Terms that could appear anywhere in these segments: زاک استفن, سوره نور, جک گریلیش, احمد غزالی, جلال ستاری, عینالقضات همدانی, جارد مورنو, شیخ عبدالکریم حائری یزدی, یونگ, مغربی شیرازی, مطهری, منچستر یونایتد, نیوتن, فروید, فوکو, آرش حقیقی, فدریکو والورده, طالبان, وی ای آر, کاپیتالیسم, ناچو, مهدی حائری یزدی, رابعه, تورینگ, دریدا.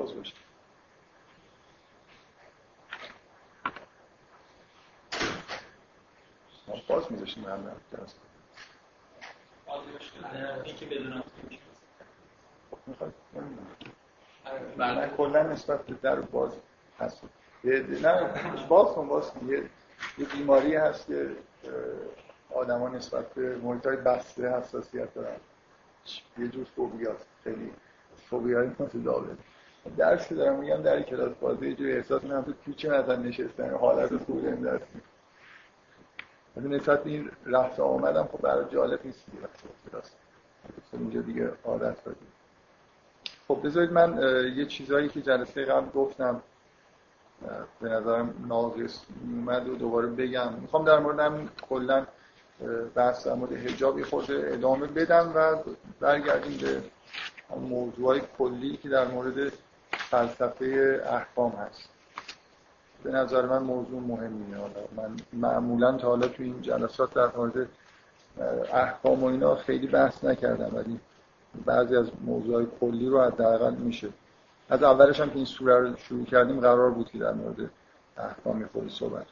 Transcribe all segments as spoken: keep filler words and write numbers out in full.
باز باشه. ما باز می‌ذاشتیم هم نه درست باز می‌ذاشتیم یکی بدونم می‌خواد من کلا نسبت به در باز هست نه باز کن باز یه بیماری هست که آدم ها نسبت به محیط های بسته حساسیت دارن، یه جور فوبیا هست، خیلی فوبیا هایی متداول درس که دارم میگم در کلاس بازه یه جوری احساس می‌کنم تو کوچه نزن نشستن حالت خوبه این درسی نسبت به این رفت آمدم خب برای جالب نیست دیگه رفت اینجا دیگه عادت داریم. خب بذارید من یه چیزهایی که جلسه قبل گفتم به نظرم ناقص اومد و دوباره بگم. میخوام در مورد همین کلا بحث در مورد حجاب خود ادامه بدم و برگردیم به موضوعهای کلی که در مورد فلسفه احکام هست. به نظر من موضوع مهمیه. من معمولا تا حالا تو این جلسات در مورد احکام و اینا خیلی بحث نکردم ولی بعضی از موضوعهای کلی رو حداقل میشه. از اولش هم که این سوره رو شروع کردیم قرار بود که در مورد احکام خود صحبت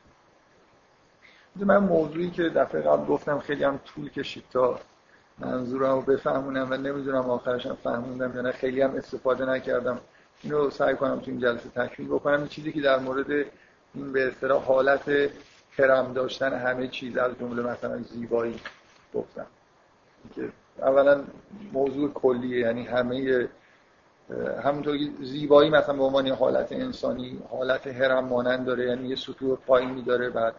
کنیم. من موضوعی که دفعه قبل گفتم خیلی هم طول کشید تا منظورم رو بفهمونم و نمیدونم آخرش هم فهموندم یا نه، خیلی هم استفاده نکردم. اینو سعی کنم تو این جلسه تکمیل بکنم. این چیزی که در مورد این به اصطلاح حالت کرم داشتن همه چیز از جمله مثلا زیبایی گفتم که اولا موضوع کلیه، یعنی همه همونطور که زیبایی مثلا به عنوان حالت انسانی حالت هرم مانند داره، یعنی یه سطوح پایینی داره بعد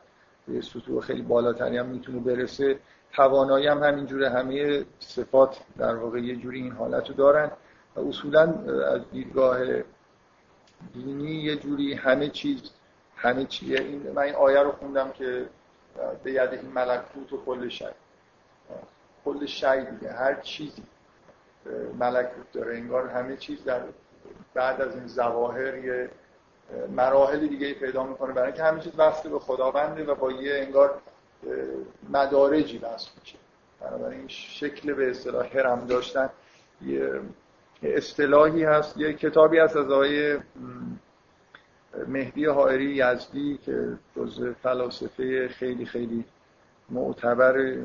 یه سطوح خیلی بالاتری هم میتونه برسه، توانایی هم همینجوره، همه صفات در واقع یه جوری این حالت رو دارن و اصولا از دیدگاه دینی یه جوری همه چیز همه چیه. این من این آیه رو خوندم که به ید این ملکوت و کل شی کل شی دیگه هر چیزی ملکوت داره، انگار همه چیز در بعد از این ظواهر یه مراحل دیگه پیدا میکنه برای اینکه همه چیز وصل به خداونده و با یه انگار مدارجی وصل میشه. بنابراین این شکل به اصطلاح هرم داشتن یه اصطلاحی هست. یه کتابی هست از آقای مهدی حائری یزدی که جزو فلاسفه خیلی خیلی معتبر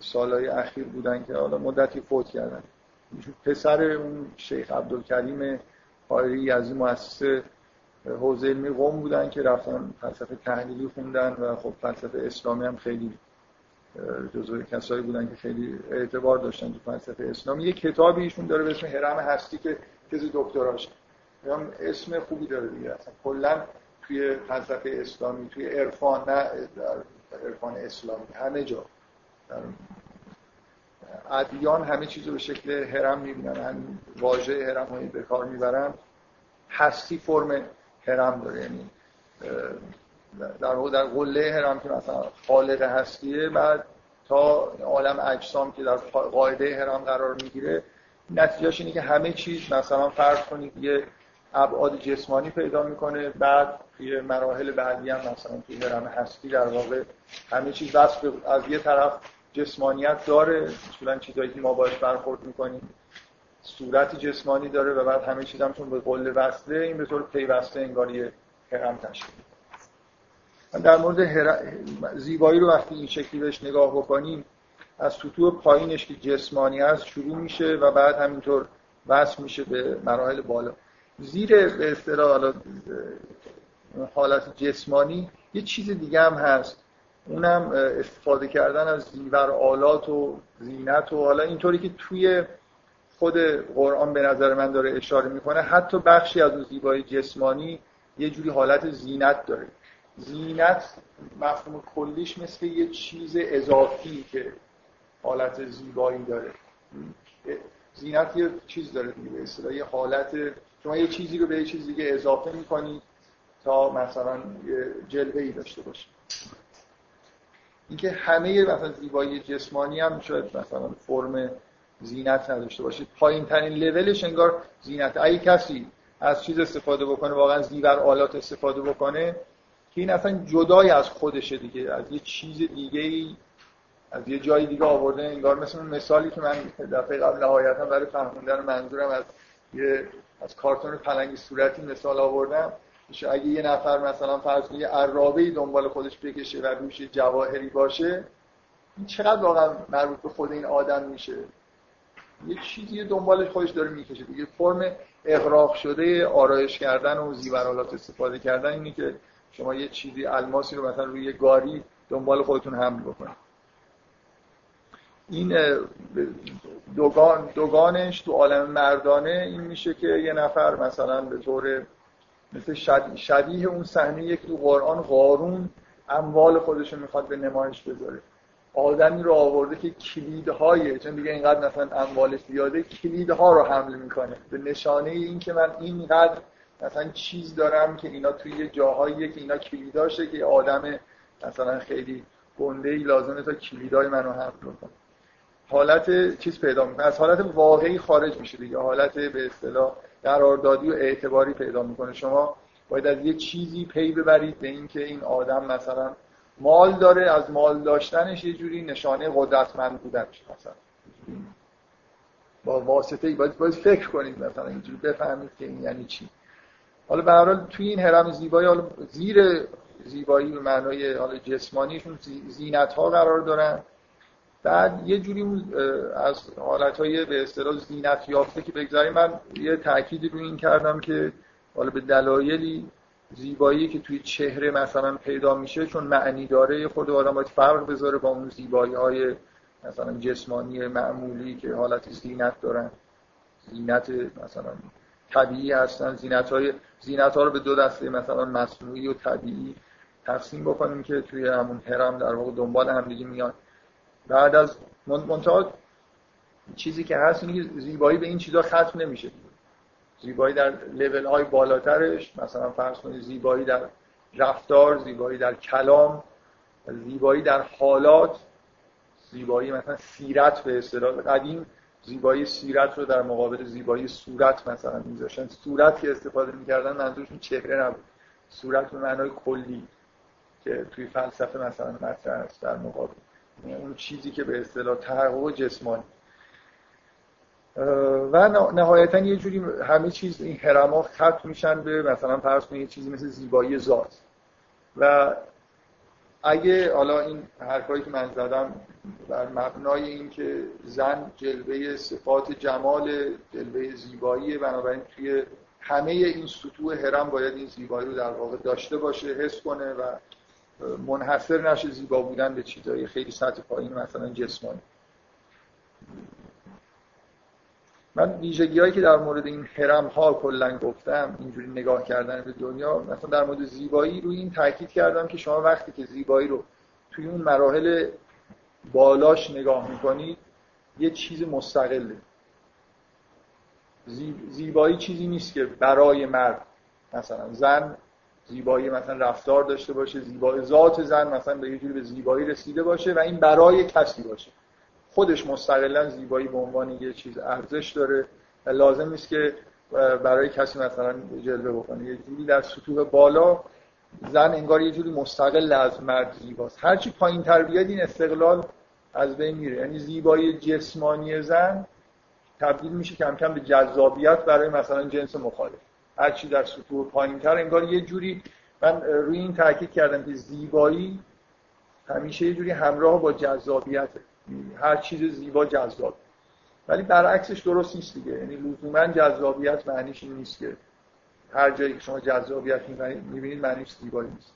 سالهای اخیر بودن که حالا مدتی فوت کردن، پسر اون شیخ عبدالکریم حائری یزدی مؤسس حوزه علمی قم بودن که رفتن فلسفه تحلیلی خوندن و خب فلسفه اسلامی هم خیلی جزو کسایی بودن که خیلی اعتبار داشتن تو فلسفه اسلامی. یه کتابی ایشون داره به اسم هرم هستی که کسی دکتراش هم اسم خوبی داره دیگه. اصلا کلا توی فلسفه اسلامی توی عرفان نه عرفان اسلامی همه جا ادیان همه چیز رو به شکل هرم میبینن، واژه هرم هایی به کار میبرن. هستی فرم هرم داره، یعنی در واقع در قله هرم که مثلا خالق هستیه بعد تا عالم اجسام که در قاعده هرم قرار میگیره، نتیجهش اینه که همه چیز مثلا فرض کنید یه ابعاد جسمانی پیدا میکنه بعد یه مراحل بعدی هم مثلا توی هرم هستی در واقع همه چیز وصل از یه طرف جسمانیت داره، اصولاً چیزایی که ما باهاش برخورد میکنیم صورت جسمانی داره و بعد همه چیز هم چون به قله وصله این به طور پیوسته انگاری هرم تشکیل می‌ده. در مورد هر... زیبایی رو وقتی این شکلی بهش نگاه بکنیم از سطوح پایینش که جسمانی است شروع میشه و بعد همینطور وصل میشه به مراحل بالا. زیر به اصطلاح حالت جسمانی یه چیز دیگه هم هست، اونم استفاده کردن از زیور آلات و زینت و حالا اینطوری که توی خود قرآن به نظر من داره اشاره میکنه. حتی بخشی از اون زیبایی جسمانی یه جوری حالت زینت داره. زینت مفهوم کلیش مثل یه چیز اضافی که حالت زیبایی داره. زینت یه چیز داره دیگه به اصطلاح یه حالت شما یه چیزی رو به یه چیز دیگه اضافه میکنی تا مثلا یه جلوه‌ای داشته باشه. اینکه همه مثلا زیبایی جسمانی هم شاید مثلا فرم زینت نداشته باشه، پایین ترین لولش انگار زینت. اگه کسی از چیز استفاده بکنه واقعا زیور آلات استفاده بکنه که این اصلا جدای از خودشه دیگه، از یه چیز دیگه‌ای از یه جای دیگه آورده، انگار مثلا مثالی که من دفعه قبل نهایتاً برای فهموندن منظورم از یه از کارتون پلنگ صورتی مثال آوردم. میشه اگه یه نفر مثلا فرض کنید یه عرابه‌ای دنبال خودش بکشه و روش جواهری باشه، این چقدر واقعا مربوط به خود این آدم میشه؟ یه چیزی دنبالش خودش داره میکشه دیگه. فرم اغراق شده آرایش کردن و زیورآلات استفاده کردن اینی که شما یه چیزی الماسی رو مثلا روی گاری دنبال خودتون حمل بکنید. این دوگان دوگانش تو عالم مردانه این میشه که یه نفر مثلا به طور مثل شبیه, شبیه اون صحنه‌ای که تو قرآن قارون اموال خودش رو میخواد به نمایش بذاره، آدمی رو آورده که کلیدهای، چون دیگه اینقدر مثلا اموالش زیاده، کلیدها رو حمل میکنه به نشانه این که من اینقدر مثلا چیز دارم که اینا توی جاهاییه که اینا کلیداشه که آدم مثلا خیلی گنده‌ای لازمه تا کلیدهای منو حمل کنه. حالت چیز پیدا میکنه، از حالت واقعی خارج میشه دیگه، حالت به اصطلاح قراردادی و اعتباری پیدا میکنه. شما باید از یه چیزی پی ببرید به این که این آدم مثلا مال داره، از مال داشتنش یه جوری نشانه قدرتمند بودن میشه مثلا. با واسطه باید باید فکر کنید مثلا اینجوری بفهمید که این یعنی چی. حالا به هر حال توی این هرم زیبایی، حالا زیر زیبایی به معنای حالا جسمانیشون زینت‌ها قرار دارن. بعد یه جوری از حالت‌های به اصطلاح زینت یافته که بگذاریم، من یه تأکیدی روی این کردم که حالا به دلایلی زیبایی که توی چهره مثلا پیدا میشه چون معنی داره، خود آدم باید فرق بذاره با اون زیبایی‌های مثلا جسمانی معمولی که حالت زینت دارن، زینت مثلا طبیعی هستن. زینت‌های زینت‌ها رو به دو دسته مثلا مصنوعی و طبیعی تقسیم بکنیم که توی همون هرم در واقع دنبال هم دیگه میان. بعد از منتها چیزی که هست اینه که زیبایی به این چیزا ختم نمیشه. زیبایی در لیول های بالاترش، مثلا فرض کنید زیبایی در رفتار، زیبایی در کلام، زیبایی در حالات، زیبایی مثلا سیرت به اصطلاح قدیم زیبایی سیرت رو در مقابل زیبایی صورت مثلا میذاشتن. صورت که استفاده میکردن منظورشون چهره نبود، صورت به معنای کلی که توی فلسفه مثلا مطرح است در مقابل اون چیزی که به اصطلاح تحقق جسمانی. و نهایتاً یه جوری همه چیز این هرم‌ها ختم میشن به مثلا فرض کنید یه چیزی مثل زیبایی ذات. و اگه حالا این حرفایی که من زدم بر مبنای این که زن جلوه صفات جمال، جلوه زیبایی، بنابراین توی همه این سطوح هرم باید این زیبایی رو در واقع داشته باشه، حس کنه و منحصر نشه زیبا بودن به چیزهای خیلی سطح پایین مثلا جسمانی. من ویژگی‌هایی که در مورد این هرم‌ها کلاً گفتم، اینجوری نگاه کردن به دنیا، مثلا در مورد زیبایی روی این تاکید کردم که شما وقتی که زیبایی رو توی اون مراحل بالاش نگاه می‌کنید یه چیز مستقله. زیبایی چیزی نیست که برای مرد، مثلا زن زیبایی مثلا رفتار داشته باشه، زیبایی ذات زن مثلا به یه جوری به زیبایی رسیده باشه و این برای کسی باشه. خودش مستقلا زیبایی به عنوان یه چیز ارزش داره و لازم نیست که برای کسی مثلا جلوه بکنه. یه جوری در سطوح بالا زن انگار یه جوری مستقل از مرد زیباست، هرچی پایین تر بیاد این استقلال از بین میره. یعنی زیبایی جسمانی زن تبدیل میشه کم کم به جذابیت برای مثلا جنس مخالف. هرچی در سطوح پایین تر انگار یه جوری، من روی این تاکید کردم که زیبایی همیشه یه جوری همراه با جذابیته. هر چیز زیبا جذاب، ولی برعکسش درست نیست دیگه. یعنی لزوما جذابیت معنیش این نیست که هر جایی که شما جذابیت میبینید معنیش زیبایی نیست.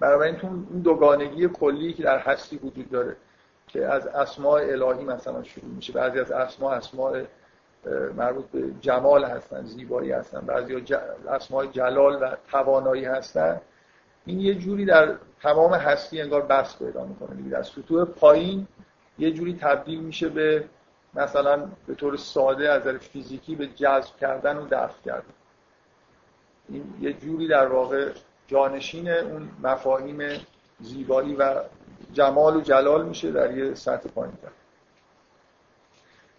بنابراین تو اون دوگانگی کلی که در هستی وجود داره که از اسماء الهی مثلا شروع میشه. بعضی از اسماء اسماء مربوط به جمال هستن، زیبایی هستن، بعضی ج... اسماء جلال و توانایی هستن. این یه جوری در تمام هستی انگار بس پیدا میکنه دیگه. در سطوح پایین یه جوری تبدیل میشه به مثلا به طور ساده از نظر فیزیکی به جذب کردن و دفع کردن. این یه جوری در واقع جانشین اون مفاهیم زیبایی و جمال و جلال میشه در یه سطح پایین‌تر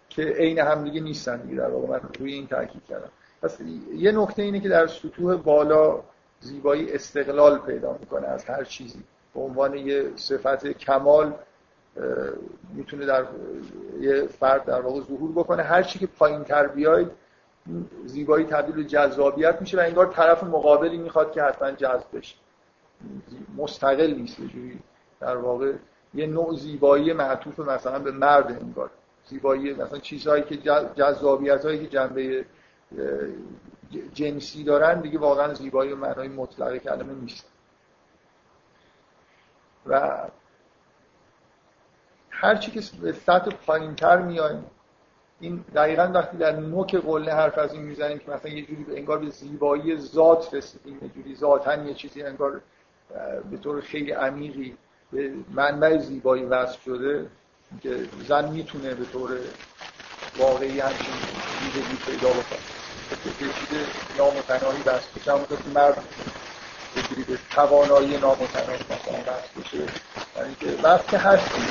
که عین هم دیگه نیستن دیگه. در واقع من روی این تاکید کردم. پس یه نکته اینه که در سطوح بالا زیبایی استقلال پیدا میکنه از هر چیزی، به عنوان یه صفت کمال میتونه در یه فرد در واقع ظهور بکنه. هر چی که پایین تر بیاید زیبایی تبدیل به جذابیت میشه و انگار طرف مقابلی میخواد که حتما جذب بشه، مستقل نیست، جوری در واقع یه نوع زیبایی معطوف مثلا به مرد، انگار زیبایی مثلا چیزهایی که جذابیت‌هایی که جنبه جنسی دارن دیگه واقعا زیبایی و معنای مطلق کلمه نیست. و هر چی که به سطح پایین‌تر میایم، این دقیقاً وقتی در نوک قله حرف از این میزنیم که مثلا یه جوری انگار به زیبایی ذات رسیدیم، یه جوری ذاتاً یه چیزی انگار به طور خیلی عمیقی به منبع زیبایی وصف شده که زن میتونه به طور واقعی همچین دیدگی پیدا بکنه، به چیز نامتناهی بست بشه، همونطور که مرد بگیری به توانایی نامتناهی بست بشه، یعنی که وقت که هستیم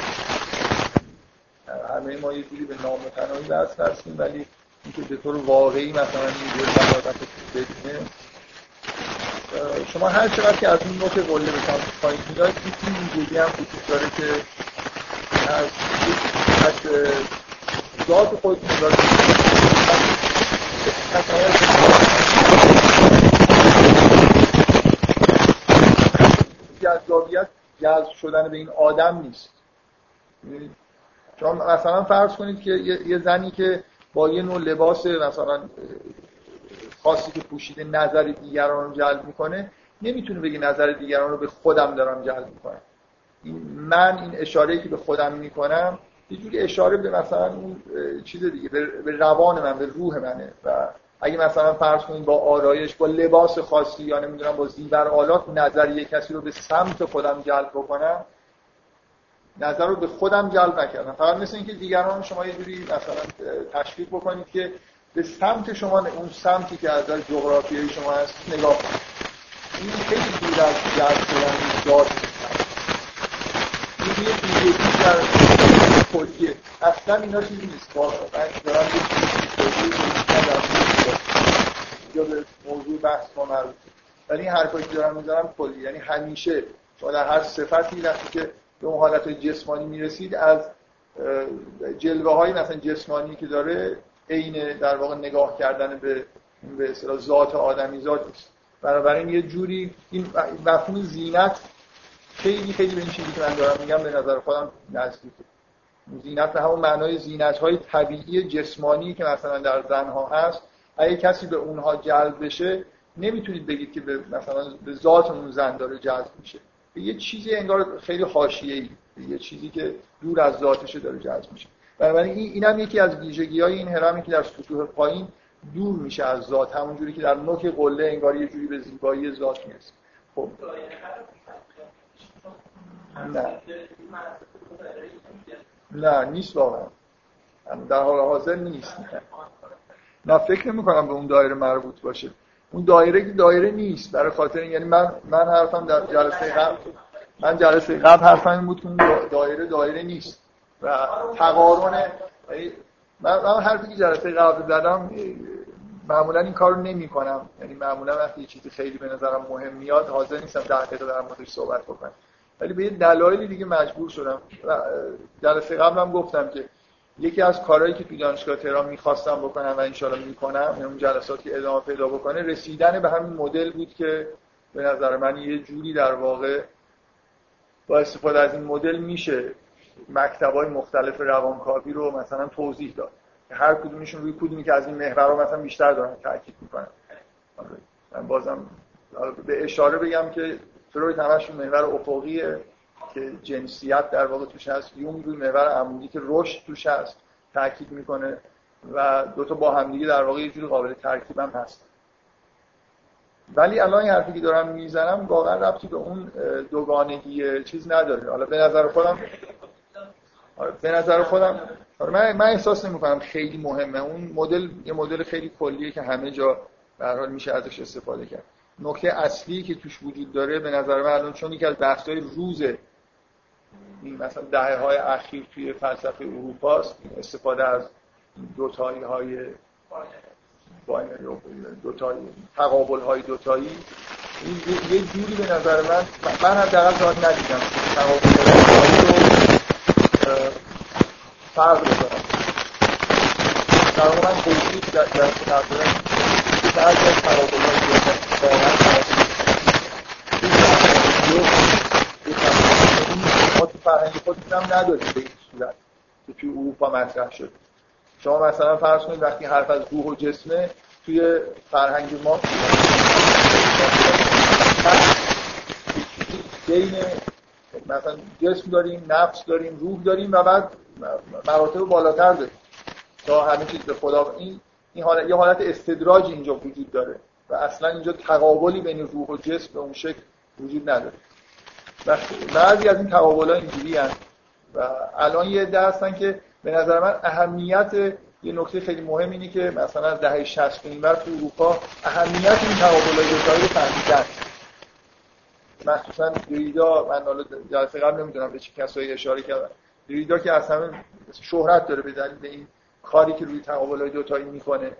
همه ما یه جوری به نامتناهی بست هستیم، ولی اینکه به طور واقعی مثلا این دل بردت بکنه، شما هر چقدر که از این نوع قله بکنم پایین میدارید، این ویژگی هم وجود داره که از یک ذات خود میدارید جذابیت جذب شدن به این آدم نیست. چون مثلا فرض کنید که یه زنی که با یه نوع لباس مثلا خاصی که پوشیده نظر دیگران رو جلب میکنه، نمیتونه بگه نظر دیگران رو به خودم دارم جلب میکنم. این من این اشاره‌ای که به خودم میکنم یه جوری اشاره به مثلا اون چیز دیگه، به روان من، به روح منه. و اگه مثلا فرض کنیم با آرایش، با لباس خاصی یا نمیدونم با زیور آلات نظریه کسی رو به سمت خودم جلب بکنم، نظر رو به خودم جلب نکردم، فقط مثل اینکه دیگران شما یه جوری مثلا تشویق بکنید که به سمت شما، اون سمتی که از در جغرافیای شما هست نگاه کنید. این خیلی دور از جذب شدن ذات نیست. این یک ویژگی در کلیه. اصلا اینا چیزی نیست. من دارم یک چیزی که به موضوع بحث ما مربوطه. ولی این حرفایی که دارم می‌زنم کلیه. یعنی همیشه شما در هر صفتی وقتی که به اون حالت‌های جسمانی می‌رسید، از جلوه‌های مثلا جسمانی که داره این در واقع نگاه کردن به به اصطلاح ذات آدمی ذات نیست. بنابراین یه جوری این مفهوم زینت خیلی خیلی به این چیزی که من دارم میگم به نظر خودم نزدیکه. زینت به همون معنای زینت‌های طبیعی جسمانی که مثلا در زن‌ها هست، اگه کسی به اونها جلب بشه نمیتونید بگید که به مثلا به ذات اون زن داره جذب میشه. یه چیزی انگار خیلی حاشیه‌ای، یه چیزی که دور از ذاتشه داره جذب میشه. بنابراین این هم یکی از ویژگی‌های این هرمی که در سطوح پایین دور میشه از ذات، همونجوری که در نوک قله انگار یه جوری به زیبایی ذات میرسه. خب نه نه نیست واقعا، در حال حاضر نیست. نه, نه فکر نمی‌کنم به اون دایره مربوط باشه. اون دایره که دایره نیست، برای خاطر یعنی من من حرفم در جلسه قبل من جلسه قبل حرفم این بود که اون دایره دایره نیست و تقارن. من من حرفی که جلسه قبل زدم، معمولا این کارو نمی‌کنم، یعنی معمولا وقتی یه چیزی خیلی به نظرم مهم میاد حاضر نیستم در حقیقت در موردش صحبت بکنم، ولی به یه دلایلی دیگه مجبور شدم. جلسه قبلم گفتم که یکی از کارهایی که تو دانشگاه تهران می‌خواستم بکنم و ان شاءالله می‌کنم، یعنی اون جلسات که ادامه پیدا بکنه، رسیدن به همین مدل بود که به نظر من یه جوری در واقع با استفاده از این مدل میشه مکتب‌های مختلف روانکاوی رو مثلا توضیح داد، هر کدومشون روی کدومی که از این محورها مثلا بیشتر دارن تاکید میکنن. من بازم به اشاره بگم که فروید همش محور افقیه که جنسیت در واقع توش هست، یونگ روی محور عمودی که رشد توش هست تاکید میکنه و دوتا با همدیگه در واقع یه جوری قابل ترکیب هم هست. ولی الان این حرفی که دارم میزنم واقعا ربطی به اون دوگانگی چیز نداره. حالا به نظر خودم به نظر خودم من من احساس نمی‌کنم خیلی مهمه. اون مدل یه مدل خیلی کلیه که همه جا به هر حال میشه ازش استفاده کرد. نکته اصلی که توش وجود داره به نظر من الان، چون یکی از بحث‌های روز این مثلا دهه‌های اخیر توی فلسفه اروپا است، استفاده از دو تایی‌های باینری، دو تایی تقابل‌های دو تایی، یه جوری به نظر من من حداقل زیاد ندیدم تقابل فرق داره. در واقع من دوشید در تقدیره که در از تراغلان دیده باید ما تو فرهنگ خود میتونم نداریم به این صورت که توی اروپا مطرح شد. شما مثلا فرض کنید وقتی حرف از روح و جسمه توی فرهنگ ما بین مثلا جسم داریم، نفس داریم، روح داریم و بعد مراتب بالاتر داریم تا همه چیز به خدا. این این حالت یه حالت استدراج اینجا وجود داره و اصلا اینجا تقابلی بین روح و جسم به اون شکل وجود نداره. و بعضی از این تقابل‌ها اینجوری هست و الان یه عده هستن که به نظر من اهمیت یه نکته خیلی مهم اینه که مثلا از دهه شصت تا اینور تو اروپا اهمیت این تقابل‌های دوتایی رو فهمیدن. مخصوصا دریدا، من حالا جلسه قبل نمیدونم به چه کسایی اشاره کردم، دریدا که اصلا شهرت داره به دلیل این کاری که روی تقابل‌های دوتایی میکنه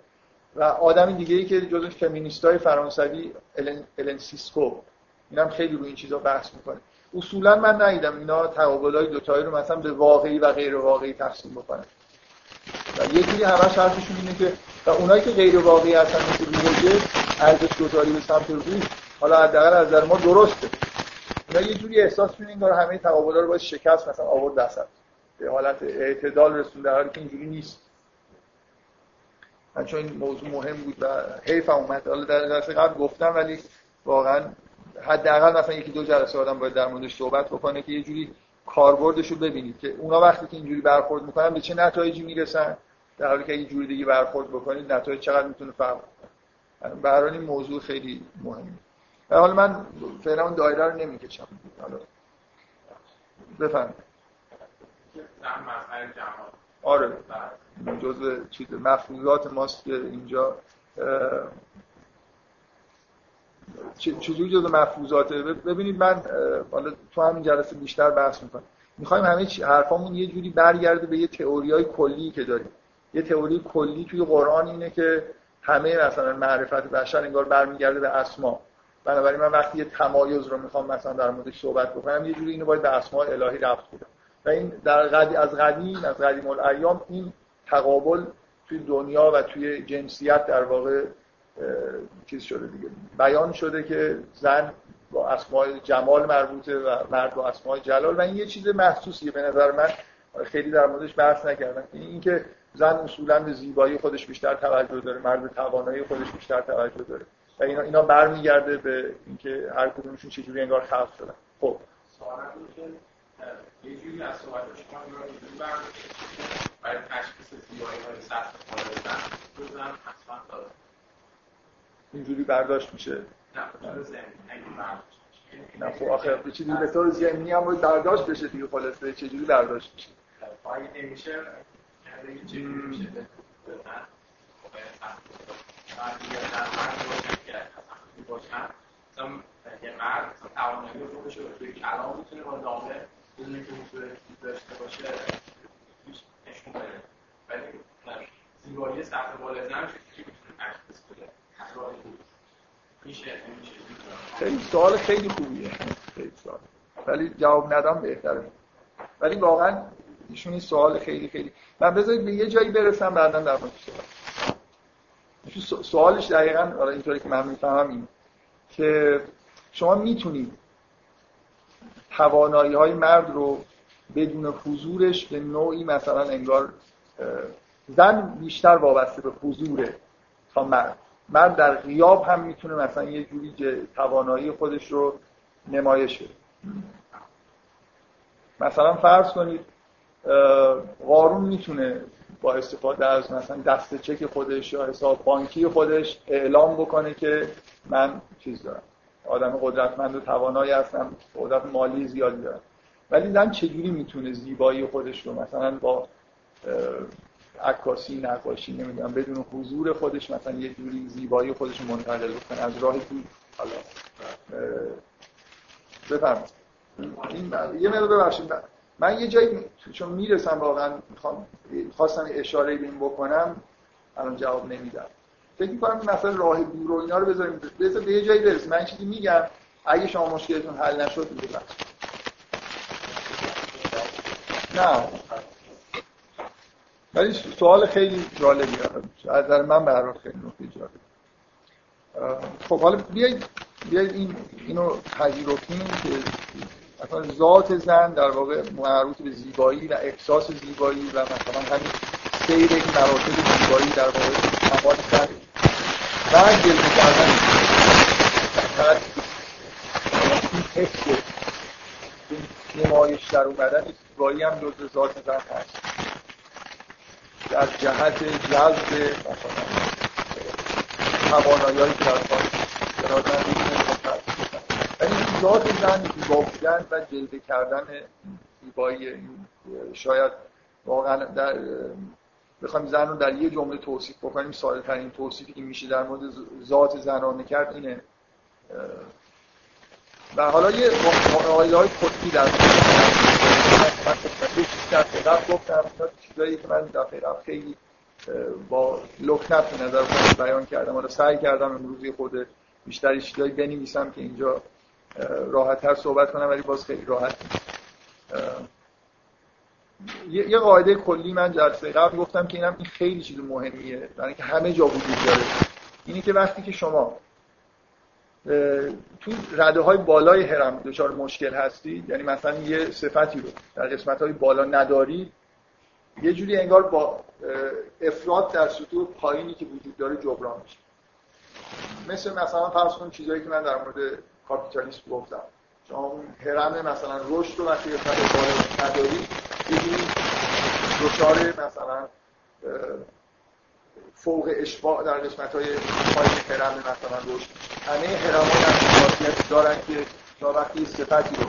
و آدم دیگه‌ای که جزو فمینیست‌های فرانسوی الن النسیسکو، اینم خیلی روی این چیزا بحث میکنه. اصولا من ندیدم اینا تقابل‌های دوتایی رو مثلا به واقعی و غیر واقعی تقسیم بکنن. و یه جوری همش حرفشون اینه که و اونایی که غیر واقعی هستن مثل روی ارزش گذاری به سمت روی، حالا حداقل از نظر ما درسته. اینا یه جوری احساس می‌کنن انگار همه تقابل‌ها رو باید شکست مثلا آورد دست به حالت اعتدال رسون، در حالی که اینجوری نیست. من چون این موضوع مهم بود و حیف اومد حالا در درس قبل گفتم، ولی واقعاً حداقل مثلا یکی دو جلسه آدم باید در موردش صحبت بکنه که یه جوری کاربردش رو ببینید که اونا وقتی که اینجوری برخورد میکنن به چه نتایجی میرسن، در حالی که اگه جوری دیگه برخورد بکنید نتایج چقدر میتونه فرق کنه. به هر حال این موضوع خیلی مهمه. به هر حال من فعلا اون دایره رو نمیکشم. حالا بفرمایید. آره، جزء چیز مفروضات ماست که اینجا چجوری جزء مفروضاته. ببینید من حالا تو همین جلسه بیشتر بحث میکنم، میخوایم همه چی حرفامون یه جوری برگرده به یه تئوریای کلی که داریم. یه تئوری کلی توی قرآن اینه که همه مثلا معرفت بشر انگار برمیگرده به اسما. بنابراین من وقتی یه تمایز رو میخوام مثلا در موردش صحبت بکنم یه جوری اینو باید به اسما الهی ربط بدم. و این در قدیم از قدیم از قدیم الایام این تقابل توی دنیا و توی جنسیت در واقع چیز شده دیگه، بیان شده که زن با اسمای جمال مربوطه و مرد با اسمای جلال. و این یه چیز محسوسیه به نظر من، خیلی در موردش بحث نکردم. این که زن اصولا به زیبایی خودش بیشتر توجه داره، مرد به توانایی خودش بیشتر توجه داره و اینا اینا برمیگرده به اینکه هر کدومشون چه جوری انگار خلق شدن. خب یه جوری از صحبتش کنم این را میدونی برای تشخیص زیبایی های سطح خالای زن بزن حسما دارم اینجوری برداشت میشه؟ نه خود زمین اگه برداشت میشه نه خب آخر به چیزی به طور زمینی هم باید برداشت بشه دیگه. خلاصه چجوری برداشت میشه؟ اگه نمیشه اگه یه چیزی میشه بزن خب سطح دیگه در مرد باشن که سطحی باشن مثلا یه مرد توانایی رو بشه به توی کلام میتونه با دامه بدونی که حضور داشته باشه هیچ نشون بده، ولی زیبایی سطح بالا زن شکلی میتونه تشخیص بده. خیلی سوال خیلی خوبیه، خیلی سوال، ولی جواب ندم بهتره. ولی واقعا ایشون این سوال خیلی خیلی من بذارید به یه جایی برسم بعداً در موردش صحبت. سوالش دقیقاً آره اینطوری که من میفهمم اینه که شما میتونید توانایی‌های مرد رو بدون حضورش به نوعی مثلا انگار زن بیشتر وابسته به حضوره تا مرد. مرد در غیاب هم میتونه مثلا یه جوری توانایی خودش رو نمایش بده. مثلا فرض کنید قارون میتونه با استفاده از مثلا دسته چک خودش یا حساب بانکی خودش اعلام بکنه که من چیز دارم، آدم قدرتمند و توانایی هستم، قدرت مالی زیادی دارم. ولی زن چجوری میتونه زیبایی خودش رو مثلا با عکاسی، نقاشی، نمیدونم بدون حضور خودش مثلا یه جوری زیبایی خودش رو منتقل بکنه از راه دور؟ حالا بفرمایید. این یه مقدار ببخشید من یه جایی چون میرسم واقعا میخوام خواستم اشاره به این بکنم الان جواب نمیدم. فکر می‌کنم مثلا راه دور و اینا رو بذاریم بذار به یه جایی برسیم. من چیزی میگم اگه شما مشکلتون حل نشد بگید. نه ولی سوال خیلی جالبی هست. از نظر من برای خیلی نکته جالب. خب حالا بیایید بیایید این اینو پذیرفتیم که مثلا ذات زن در واقع مربوط به زیبایی و احساس زیبایی و مثلا همین سیر این مراتب زیبایی در واقع تماس داره. بعد جلوه دادن فقط این حس نمایش در اومدن زیبایی هم جزء ذات زن هست. در جهت جذب مثلا توانایی‌هایی که در خواهد برادن این مطلب یعنی ذات زن زیبا بودن و جلوه کردن زیبایی. شاید واقعا در بخوایم زن رو در یه جمله توصیف بکنیم، ساده ترین توصیفی که میشه در مورد ذات زنانه کرد اینه. و حالا یه مقایله‌های کلی در من دفعه گفتم چیزایی که من دفعه رفت خیلی با لکنت به نظر خودم بیان کردم. حالا سعی کردم امروزی خود بیشتر چیزایی بنویسم که اینجا راحت‌تر صحبت کنم، ولی باز خیلی راحت یه قاعده کلی من جلسه قبل گفتم که اینم این خیلی چیز مهمیه، یعنی که همه جا وجود داره. اینی که وقتی که شما تو رده‌های بالای هرم دچار مشکل هستید، یعنی مثلا یه صفتی رو در قسمت‌های بالا نداری، یه جوری انگار با افراد در سطوح پایینی که وجود داره جبران میشه. مثل مثلا فرض کنید چیزایی که من در مورد کاپیتالیسم گفتم، شما اون هرم مثلا رشد رو وقتی افراد بالا نداری یه جوری دچار مثلا فوق اشباع در قسمت‌های پایین هرم مثلا رشد. همه هرم‌ها در خاصیت دارن که تا وقتی صفتی رو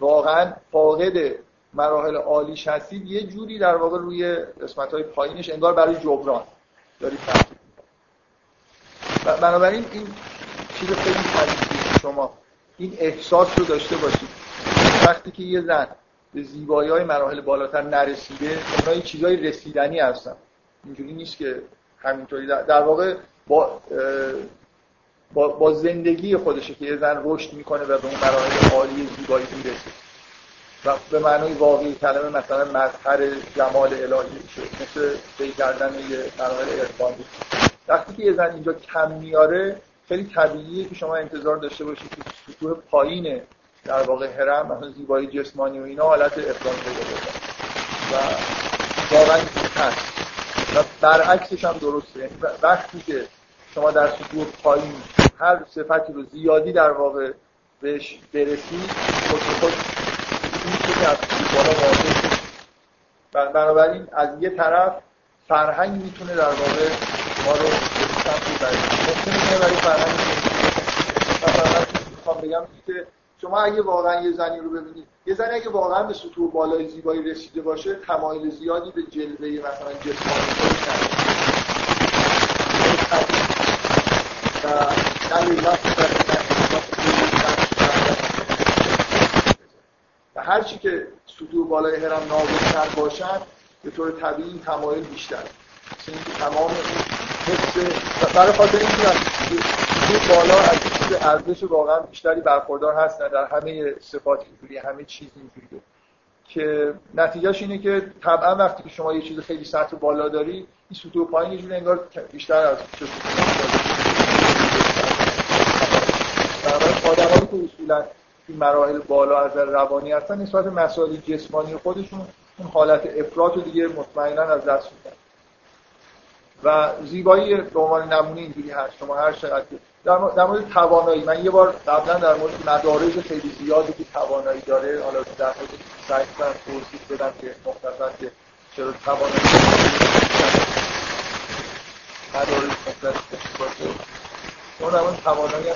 واقعا فاقد مراحل عالیش هستید، یه جوری در واقع روی قسمت‌های پایینش انگار برای جبران دارید تحقیق می‌کنید. بنابراین این چیز خیلی مهمه شما این احساس رو داشته باشید وقتی که یه زن به زیبایی‌های مراحل بالاتر نرسیده، اونها چیزای رسیدنی هستن. اینجوری نیست که همینطوری در واقع با با, با زندگی خودشه که یه زن رشد می‌کنه و به اون مراحل عالی زیبایی میرسه. و به معنای واقعی کلمه مثلا مظهر جمال الهی شد، مثل پی کردن یه مراحل عرفانی. وقتی که یه زن اینجا کم میاره، خیلی طبیعیه که شما انتظار داشته باشید که سطوح پایین در واقع هرم مثلا زیبایی جسمانی و اینا حالت عرفانی پیدا کنه و واقعا هست و برعکسش هم درسته. وقتی که شما در سطوح پایین هر صفتی رو زیادی در واقع بهش برسید، خود خود بنابراین از یه طرف فرهنگ میتونه در واقع ما رو بسیار ببرید، ممکنه برای فرهنگ میخوام بگم که شما اگه واقعا یه زنی رو ببینید، یه زنی اگه واقعا به سطوح بالای زیبایی رسیده باشه، تمایل زیادی به جلوه مثلا جسمانی و در این هر چی که سطوح بالای هرم نازک‌تر باشد به طور طبیعی تمایل بیشتر، چون تمام حس برای خاطر این که سطوح بالا از چیز ارزش واقعا بیشتری برخوردار هستن در همه صفات اینجوری، همه چیز اینجوریه که نتیجهش اینه که طبعا وقتی که شما یه چیز خیلی سطح بالا داری، این سطوح پایین یه جوری انگار بیشتر از چیز برای آدمایی که اصولاً این مراحل بالا از روانی هستن نسبت به مسائل جسمانی خودشون اون حالت افراط رو دیگه مطمئنا از دست میدن. و زیبایی به عنوان نمونه اینجوری هست. شما هر چقدر در مورد توانایی، من یه بار قبلا در مورد مدارج خیلی زیادی که توانایی داره، حالا در مورد سعی کردم توضیح بدم که مختصر که چرا توانایی مدارج مختلف باشه. اون اون توانایی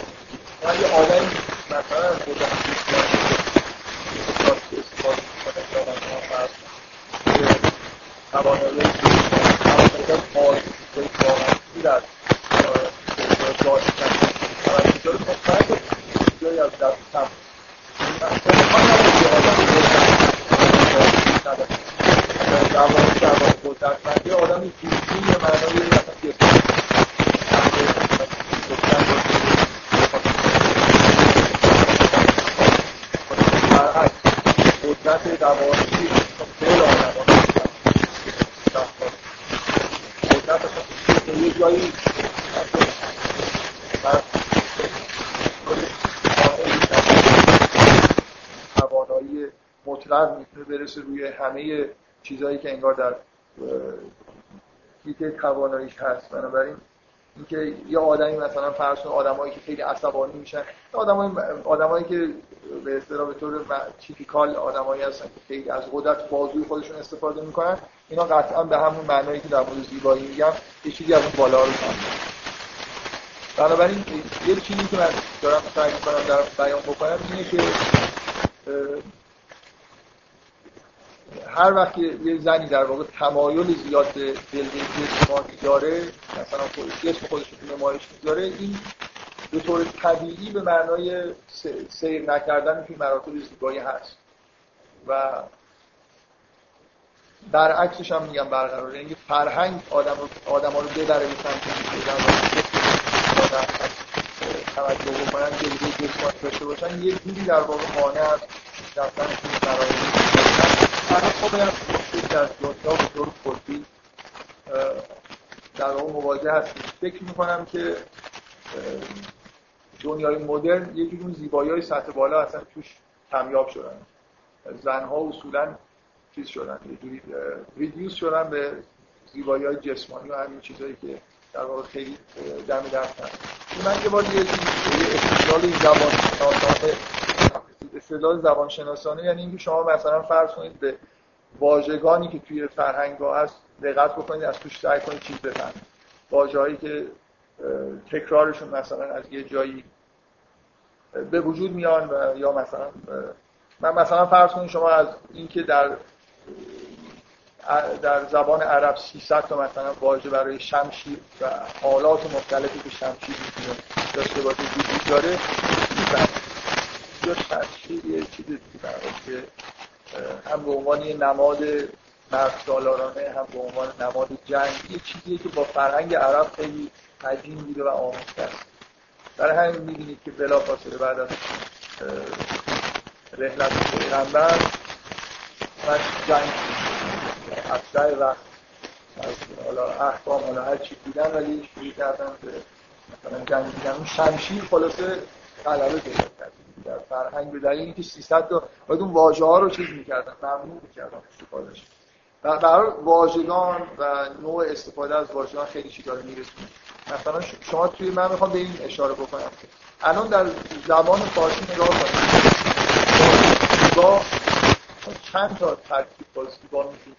من یه آدمی مثلا از خودم استفاده کنم که من فرض کنم توانایی توانایی پای توانایی در جاش توانایی رو مختلف جایی از دستم مثلا من یه آدمی هستم که یه آدمی فیزیکی به معنای قدرت دوازی بلا دوازی جایی توانایی مطلق میتونه برسه روی همه چیزهایی که انگار در هیته تواناییش هست. بنابراین اینکه یه آدمی مثلا فرض کن آدمایی که خیلی عصبانی میشن، آدمای آدمایی که به اصطلاح به طور تیپیکال آدمایی هستن که خیلی از قدرت بازوی خودشون استفاده میکنن، اینا قطعا به همون معنایی که در مورد زیبایی میگم یه چیزی از اون بالا رو میاد. بنابراین یه چیزی که من دارم سعی میکنم در بیان بکنم اینه که هر وقت یه زنی در واقع تمایل زیاد به دلگیری شما داره، مثلا خودش خودش رو نمایش میذاره، این به طور طبیعی به معنای سیر نکردن توی مراتب زیبایی هست و برعکسش هم میگم برقراره. اینکه فرهنگ آدم رو آدما رو ببره به سمت توجه بکنن، دلگیری جسمانی داشته باشن، یه جوری در واقع مانع از رفتن توی مراتب. برای خود هم در دنیا به طور کلی در اون مواجه هستیم. فکر میکنم که دنیای مدرن یه جور اون زیبایی‌های سطح بالا اصلا توش کمیاب شدن، زنها اصولا چیز شدن، یه جوری ریدیوز شدن به زیبایی‌های جسمانی و همین چیزایی که در واقع خیلی دم دست هست. من که باید یه جوری استدلال زبان‌شناسانه استدلال زبانشناسانه یعنی اینکه شما مثلا فرض کنید به واژگانی که توی فرهنگ‌ها هست دقت بکنید، از توش سعی کنید چیز بفهمید. واژه‌هایی که تکرارشون مثلا از یه جایی به وجود میان و یا مثلا من مثلا فرض کنید شما از اینکه در در زبان عرب سیصد تا مثلا واژه برای شمشیر و حالات مختلفی که شمشیر می‌کنه داشته باشه وجود داره، یا شمشیر یه چیز دیگه هم به عنوان یه نماد مردسالارانه هم به عنوان نماد جنگی، چیزیه که با فرهنگ عرب خیلی عجین بوده و آمیخته است. برای همین می‌بینید که بلافاصله بعد از رحلت پیغمبر و جنگ اصلاً وقت از احکام حالا هر چی دیدن ولی شروع کردن به مثلا جنگ دیدن اون شمشیر خلاصه غلبه پیدا کرد در فرهنگ به دلیل اینکه سیصد تا باید اون واژه ها رو چیز می‌کردن، ممنوع می‌کردن استفادهش. و برای واژگان و نوع استفاده از واژگان خیلی چیزا می‌رسونه. مثلا شما توی من می‌خوام به این اشاره بکنم که الان در زبان فارسی نگاه کنید با چند تا ترکیب با زبان می‌گید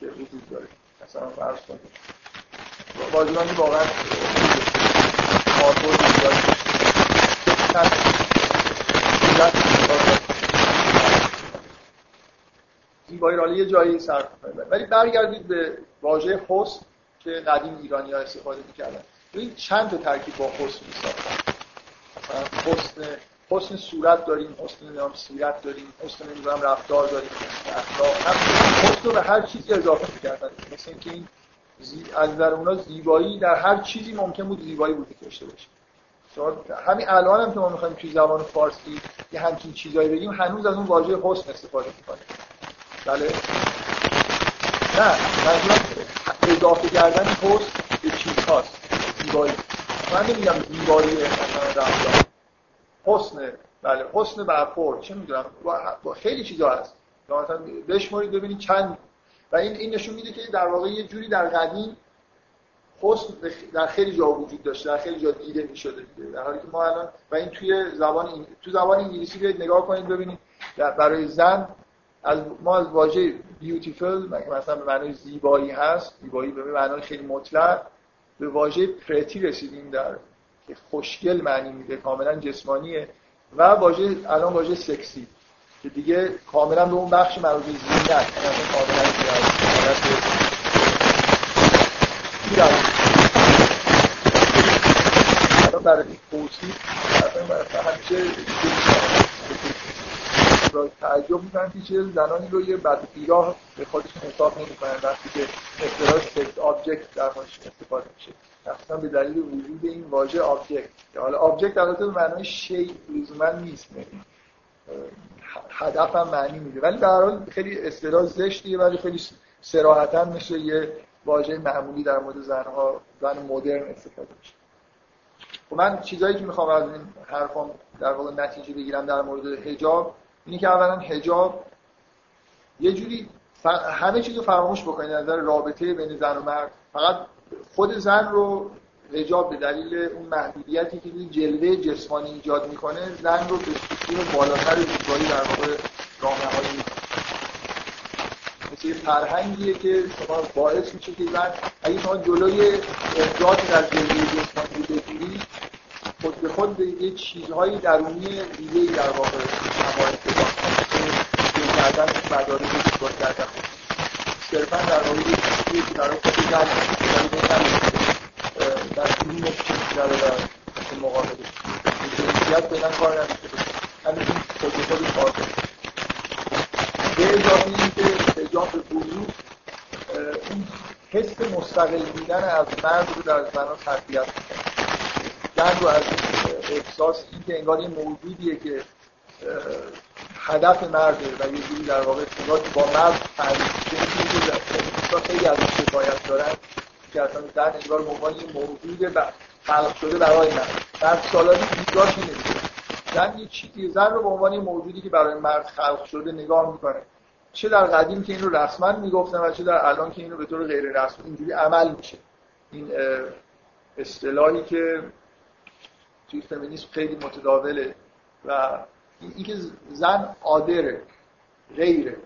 که وجود داره. مثلا فرض کنید واژگانی واقعا خاطر داره زیبایی را یه جایی صرف می‌کنه. ولی برگردید به واژه حسن که قدیم ایرانی‌ها استفاده می‌کردن. ببین چند تا ترکیب با حسن می‌ساختن. مثلا حسن حسن صورت داریم، حسن نام سیرت داریم، حسن نمی‌دونم رفتار داریم، اخلاق. حسن به هر چیزی اضافه می‌کردن. مثلا اینکه این از نظر اون‌ها زیبایی در هر چیزی ممکن بود زیبایی وجود داشته باشه. همین الان هم که ما میخوایم توی زبان فارسی یه همچین چیزایی بگیم هنوز از اون واژه حسن استفاده میکنیم. بله نه منظورم اضافه کردن حسن به چیز هاست زیبایی. من نمیگم زیبایی مثلا رفتار حسن، بله حسن برخورد چه میدونم با خیلی چیزا هست مثلا بشمارید ببینید چند و این این نشون میده که در واقع یه جوری در قدیم حسن در خیلی جا وجود داشته، در خیلی جا دیده می‌شده، در حالی که ما الان و این توی زبان این... تو زبان انگلیسی بیاید نگاه کنید ببینید در... برای زن از ما از واژه بیوتیفول مثلا به معنای زیبایی هست، زیبایی به معنای خیلی مطلق، به واژه پرتی رسیدیم در که خوشگل معنی میده، کاملا جسمانیه و واژه الان واژه سکسی که دیگه کاملا به اون بخش مربوط به زینت مثلا کاملا زیبایی الان برای پوسی همیشه تعجب میکنن که چه زنانی رو یه بدبیراه به خودشون حساب نمیکنن وقتی که اصطلاح سکس آبجکت در خودش استفاده میشه اصلا به دلیل وجود این واژه آبجکت. حالا آبجکت در واقع به معنای شی لزوما نیست، هدف هم معنی میده، ولی به هر حال خیلی اصطلاح زشتیه ولی خیلی صراحتاً میشه یه واژه معمولی در مورد زنها، زن مدرن استفاده میشه. خب من چیزایی که میخوام از این حرفام در واقع نتیجه بگیرم در مورد حجاب اینه که اولا حجاب یه جوری همه چیزو فراموش بکنید از نظر رابطه بین زن و مرد، فقط خود زن رو حجاب به دلیل اون محدودیتی که این جلوه جسمانی ایجاد میکنه زن رو به سمت بالاتر زیبایی در واقع راهنمایی میکنه. مثل یه فرهنگیه که شما باعث میشه که زن اگه شما جلوی افراطی در جلوه جسمانی بگیری خود به خود یه چیزهای درونی دیگه‌ای در واقع کردن مدارک رو کردن صرفا در واقع یه چیزی که در واقع در در این در در مقابل جدیت بدن کار نمیشه. همین خود خود کار به اضافه این که حجاب بزرگ اون حس مستقل بودن از مرد رو در زنان تربیت میکنه، زن رو از احساس این که انگار یه موجودیه که هدف مرده و یه جوری در واقع با مرد تعریف خیلی از شکایت دارن که اصلا زن انگار موقعی موجوده و خلق شده برای مرد. در سالانی دیگاش نمیشه زن یه چیزی زن رو به عنوان موجودی که برای مرد خلق شده نگاه میکنه، چه در قدیم که این رو رسما میگفتن و چه در الان که این رو به طور غیر رسمی اینجوری عمل میشه. این اصطلاحی که توی فمینیسم خیلی متداوله و اینکه زن آدره غیره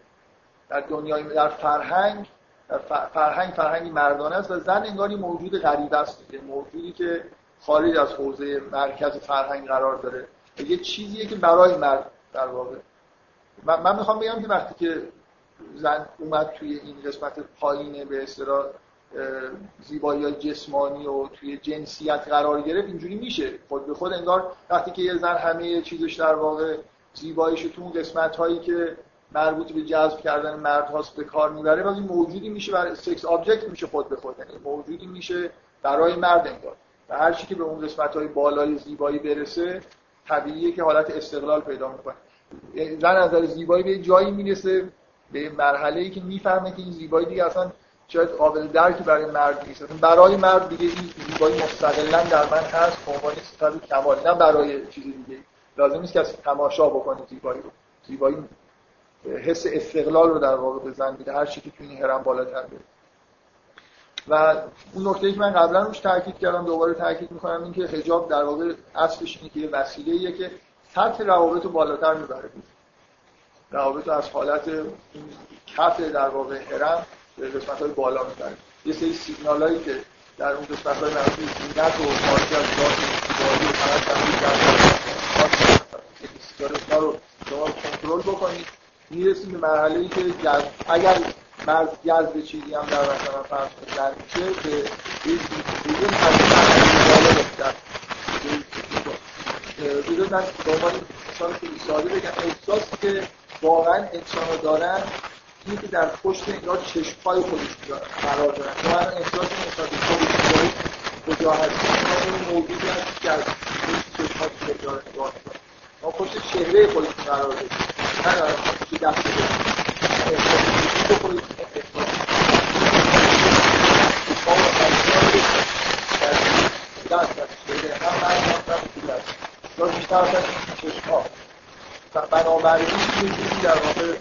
در دنیای در فرهنگ در فرهنگ فرهنگی مردانه است و زن انگار موجود غریبه است، موجودی که خارج از حوزه مرکز فرهنگ قرار داره، یه چیزیه که برای مرد در واقع. من, من میخوام بگم که وقتی که زن اومد توی این قسمت پایینه به اصطلاح زیبایی جسمانی و توی جنسیت قرار گرفت اینجوری میشه خود به خود انگار وقتی که یه زن همه چیزش در واقع زیباییش تو اون قسمت هایی که مربوط به جذب کردن مرد هاست به کار میبره ولی موجودی میشه برای سکس آبجکت میشه خود به خود، یعنی موجودی میشه برای مرد انگار و هر چی که به اون قسمت های بالای زیبایی برسه طبیعیه که حالت استقلال پیدا میکنه. زن از نظر زیبایی به جایی میرسه به مرحله‌ای که میفهمه که این زیبایی دیگه اصلا شاید قابل درکی برای مرد نیست، برای مرد دیگه این زیبایی مستقلا در من هست به عنوان صفت کمال، نه برای چیز دیگه. لازم نیست که از تماشا بکنید زیبایی رو، زیبایی حس استقلال رو در واقع به زن میده هر چی که تو این هرم بالاتر بره. و اون نکته‌ای که من قبلا روش تاکید کردم دوباره تاکید می‌کنم این که حجاب در واقع اصلش اینه که یه وسیله‌ایه که سطح روابط رو بالاتر می‌بره، روابط از حالت کف در واقع هرم به قسمت‌های بالا می‌بره. یه سری سیگنالایی که در اون قسمت‌های منفی زینت و خارج از ذات باید فقط تحلیل کرده باشه. رو شما کنترل بکنید. میرسیم به مرحله‌ای که جذب اگر مرد جذب چیزی هم در مثلا فرض کنید میشه که این دیگه بالا بشه. دیگه من به عنوان انسان ساده بگم احساسی که واقعاً انسان‌ها دارن اینکه در پشت انگار چشم‌های خودش قرار دارن. ما الان احساس می‌کنیم خودمون کجا هستیم، اون موجودی هستیم که از چشم‌ها کجا نگاه می‌کنیم. ما پشت چهره خودمون قرار داریم. هر وقت که دست بزنیم دست بزنیم هم مرد هم دست بزنیم دار بیشتر از چشم‌ها. بنابراین این چیزی در واقع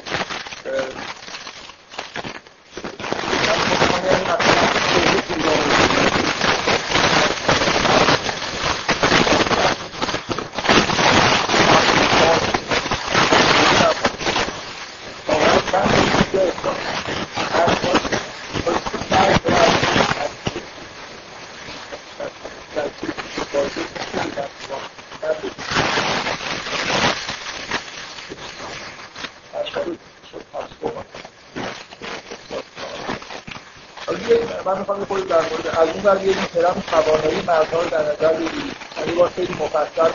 من میخوام بگم در مورد از اون ور یه طرف توانایی مردها رو در نظر بگیرید. یعنی با خیلی مفصل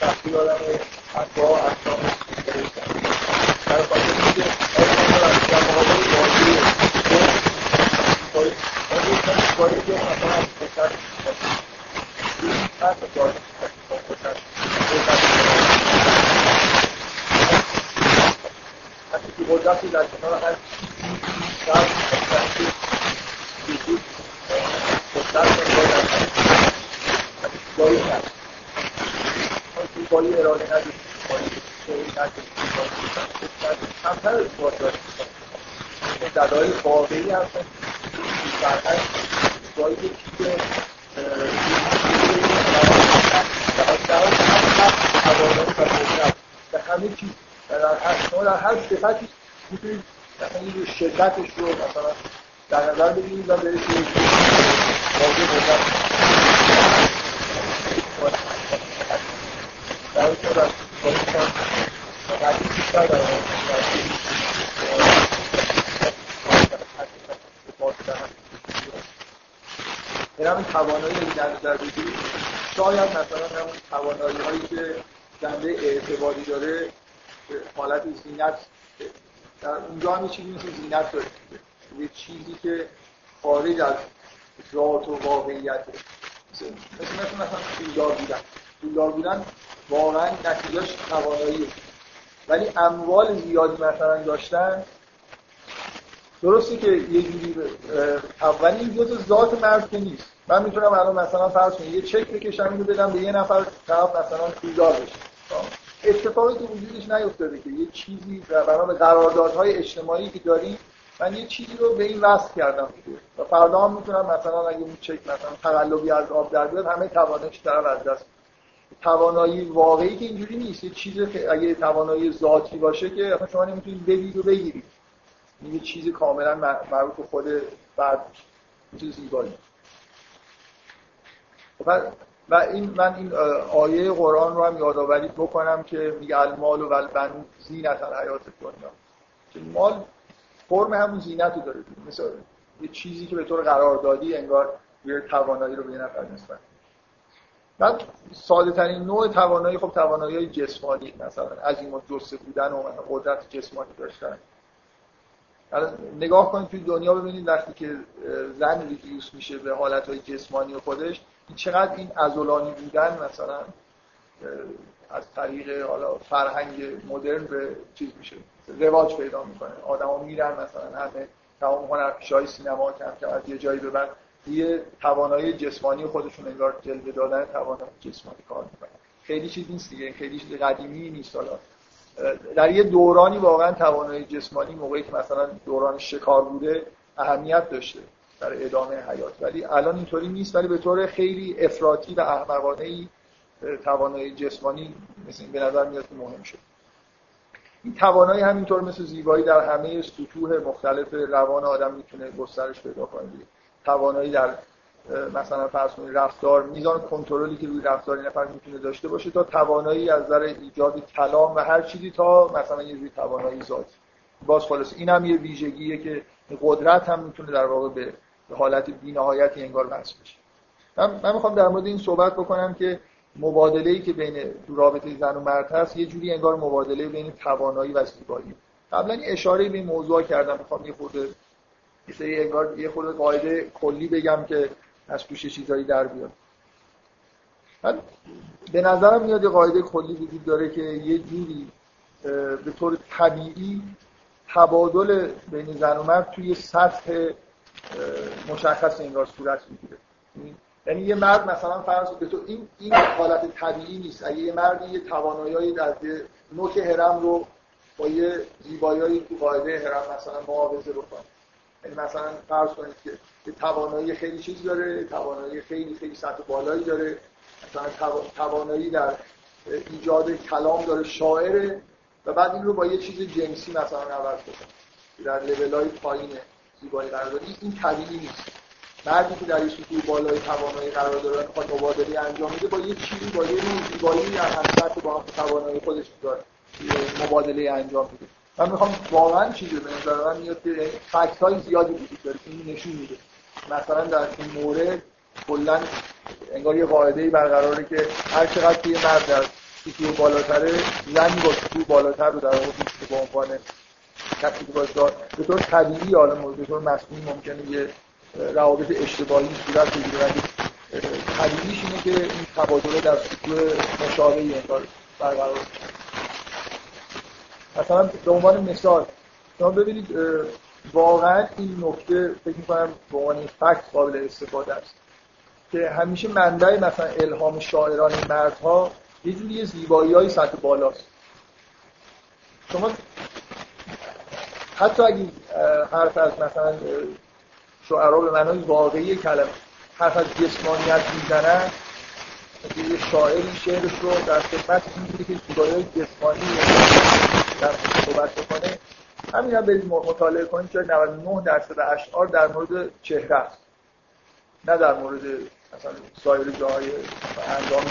تفصیل دادن اصلا اصلا در واقع اینکه اصلا در مقابل واقعی توی توی توی که مثلا فکر این فکر داره فکر حتی که قدرتی در کنار هر چیزی در اموال زیادی مثلا داشتن، درسته که یه جوری اولی این جزء ذات مرد که نیست. من میتونم الان مثلا فرض کنم یه چک بکشم اینو بدم به یه نفر، طرف مثلا پولدار بشه. اتفاقی که وجودش نیفتاده که یه چیزی برای قراردادهای اجتماعی که داری، من یه چیزی رو به این وصل کردم و فردا هم میتونم مثلا اگه اون چک مثلا تقلبی از آب در بیاد، همه توانش طرف از دست. توانایی واقعی که اینجوری نیست. یه چیزی که اگه توانایی ذاتی باشه که اصلا شما نمیتونید بدید و بگیرید، یه چیز کاملا مربوط به خود بعد چیز زیبایی. و این من این آیه قرآن رو هم یادآوری بکنم که میگه المال و البنون زینت الحیات الدنیا، که مال فرم همون زینت رو داره، مثلا یه چیزی که به طور قراردادی انگار یه توانایی رو به نفر نسبت. بعد ساده ترین نوع توانایی، خب توانایی جسمانی، مثلا عظیم الجثه بودن و قدرت جسمانی داشتن. نگاه کنید توی دنیا ببینید وقتی که زن ریدیوس میشه به حالتهای جسمانی و خودش، چقدر این عضلانی بودن مثلا از طریق حالا فرهنگ مدرن به چیز میشه، رواج پیدا میکنه. آدما میرن مثلا همه تمام هنرپیشه‌های سینما کم کم از یه جایی به بعد یه توانایی جسمانی خودشون انگار جلوه دادن توانایی جسمانی کار می‌کنه. خیلی چیز نیست دیگه، خیلی چیز قدیمی نیست. حالا در یه دورانی واقعا توانایی جسمانی موقعی که مثلا دوران شکار بوده اهمیت داشته برای ادامه حیات، ولی الان اینطوری نیست. ولی به طور خیلی افراطی و احمقانه‌ای توانایی جسمانی مثلا به نظر میاد که مهم شد. این توانایی همینطور مثل زیبایی در همه سطوح مختلف روان آدم میتونه گسترش پیدا کنه. توانایی در مثلا فرض کنید رفتار، میزان کنترلی که روی رفتار این نفر میتونه داشته باشه، تا توانایی از نظر ایجاد کلام و هر چیزی، تا مثلا یه جوری توانایی ذاتی. باز خلاص این هم یه ویژگیه که قدرت هم میتونه در واقع به حالت بی‌نهایتی انگار وصل بشه. من من میخوام در مورد این صحبت بکنم که مبادله‌ای که بین رابطه زن و مرد هست یه جوری انگار مبادله بین توانایی و زیبایی. قبلا اشاره به این موضوع کردم، میخوام یه خورده یه سری انگار یه خورده قاعده کلی بگم که از توش چیزایی در بیاد. من به نظرم میاد یه قاعده کلی وجود داره که یه جوری به طور طبیعی تبادل بین زن و مرد توی سطح مشخص انگار صورت میگیره. یعنی یه مرد مثلا فرض به تو این این حالت طبیعی نیست. اگه یه مردی یه توانایی از نوک هرم رو با یه زیبایی‌های تو قاعده هرم مثلا معاوضه بکنه، یعنی مثلا فرض کنید که توانایی خیلی چیز داره، توانایی خیلی خیلی سطح بالایی داره، مثلا توانایی در ایجاد کلام داره، شاعره، و بعد این رو با یه چیز جنسی مثلا عوض بکنه در لول‌های پایین زیبایی قرار داره. این طبیعی نیست. مردی که در یه سطوح بالای توانایی قرار داره بخواد مبادله انجام بده با یه چیزی با یه زیبایی در حد با توانایی خودش داره مبادله انجام بده. من میخوام واقعا چیزی به نظر من میاد که فکت‌های زیادی وجود داره که نشون میده مثلا در این مورد کلا انگار یه قاعده‌ای برقراره که هر چقدر که یه مرد در سطوح بالاتره، زنی با سطوح بالاتر رو در واقع به عنوان کسی که باش به طور طبیعی عالم به طور مصنوعی ممکنه یه روابط اشتباهی صورت بگیره، ولی طبیعیش اینه که این تبادله در سطوح مشابهی انگار برقرار باشه. مثلا به عنوان مثال شما ببینید واقعا این نکته فکر می‌کنم به عنوان فکت قابل استفاده است که همیشه منبع مثلا الهام شاعران مردها یه جوری زیبایی‌های سطح بالاست. شما حتی اگه حرف از مثلا شعرها به معنای واقعی کلمه حرف از جسمانیت می‌زنن، یه شاعری شعرش رو در خدمت می‌گه که زیبایی‌های جسمانی در صحبت بکنه. همین هم برید مطالعه کنید که نود و نه درصد اشعار در مورد چهره است، نه در مورد مثلا سایر جاهای اندام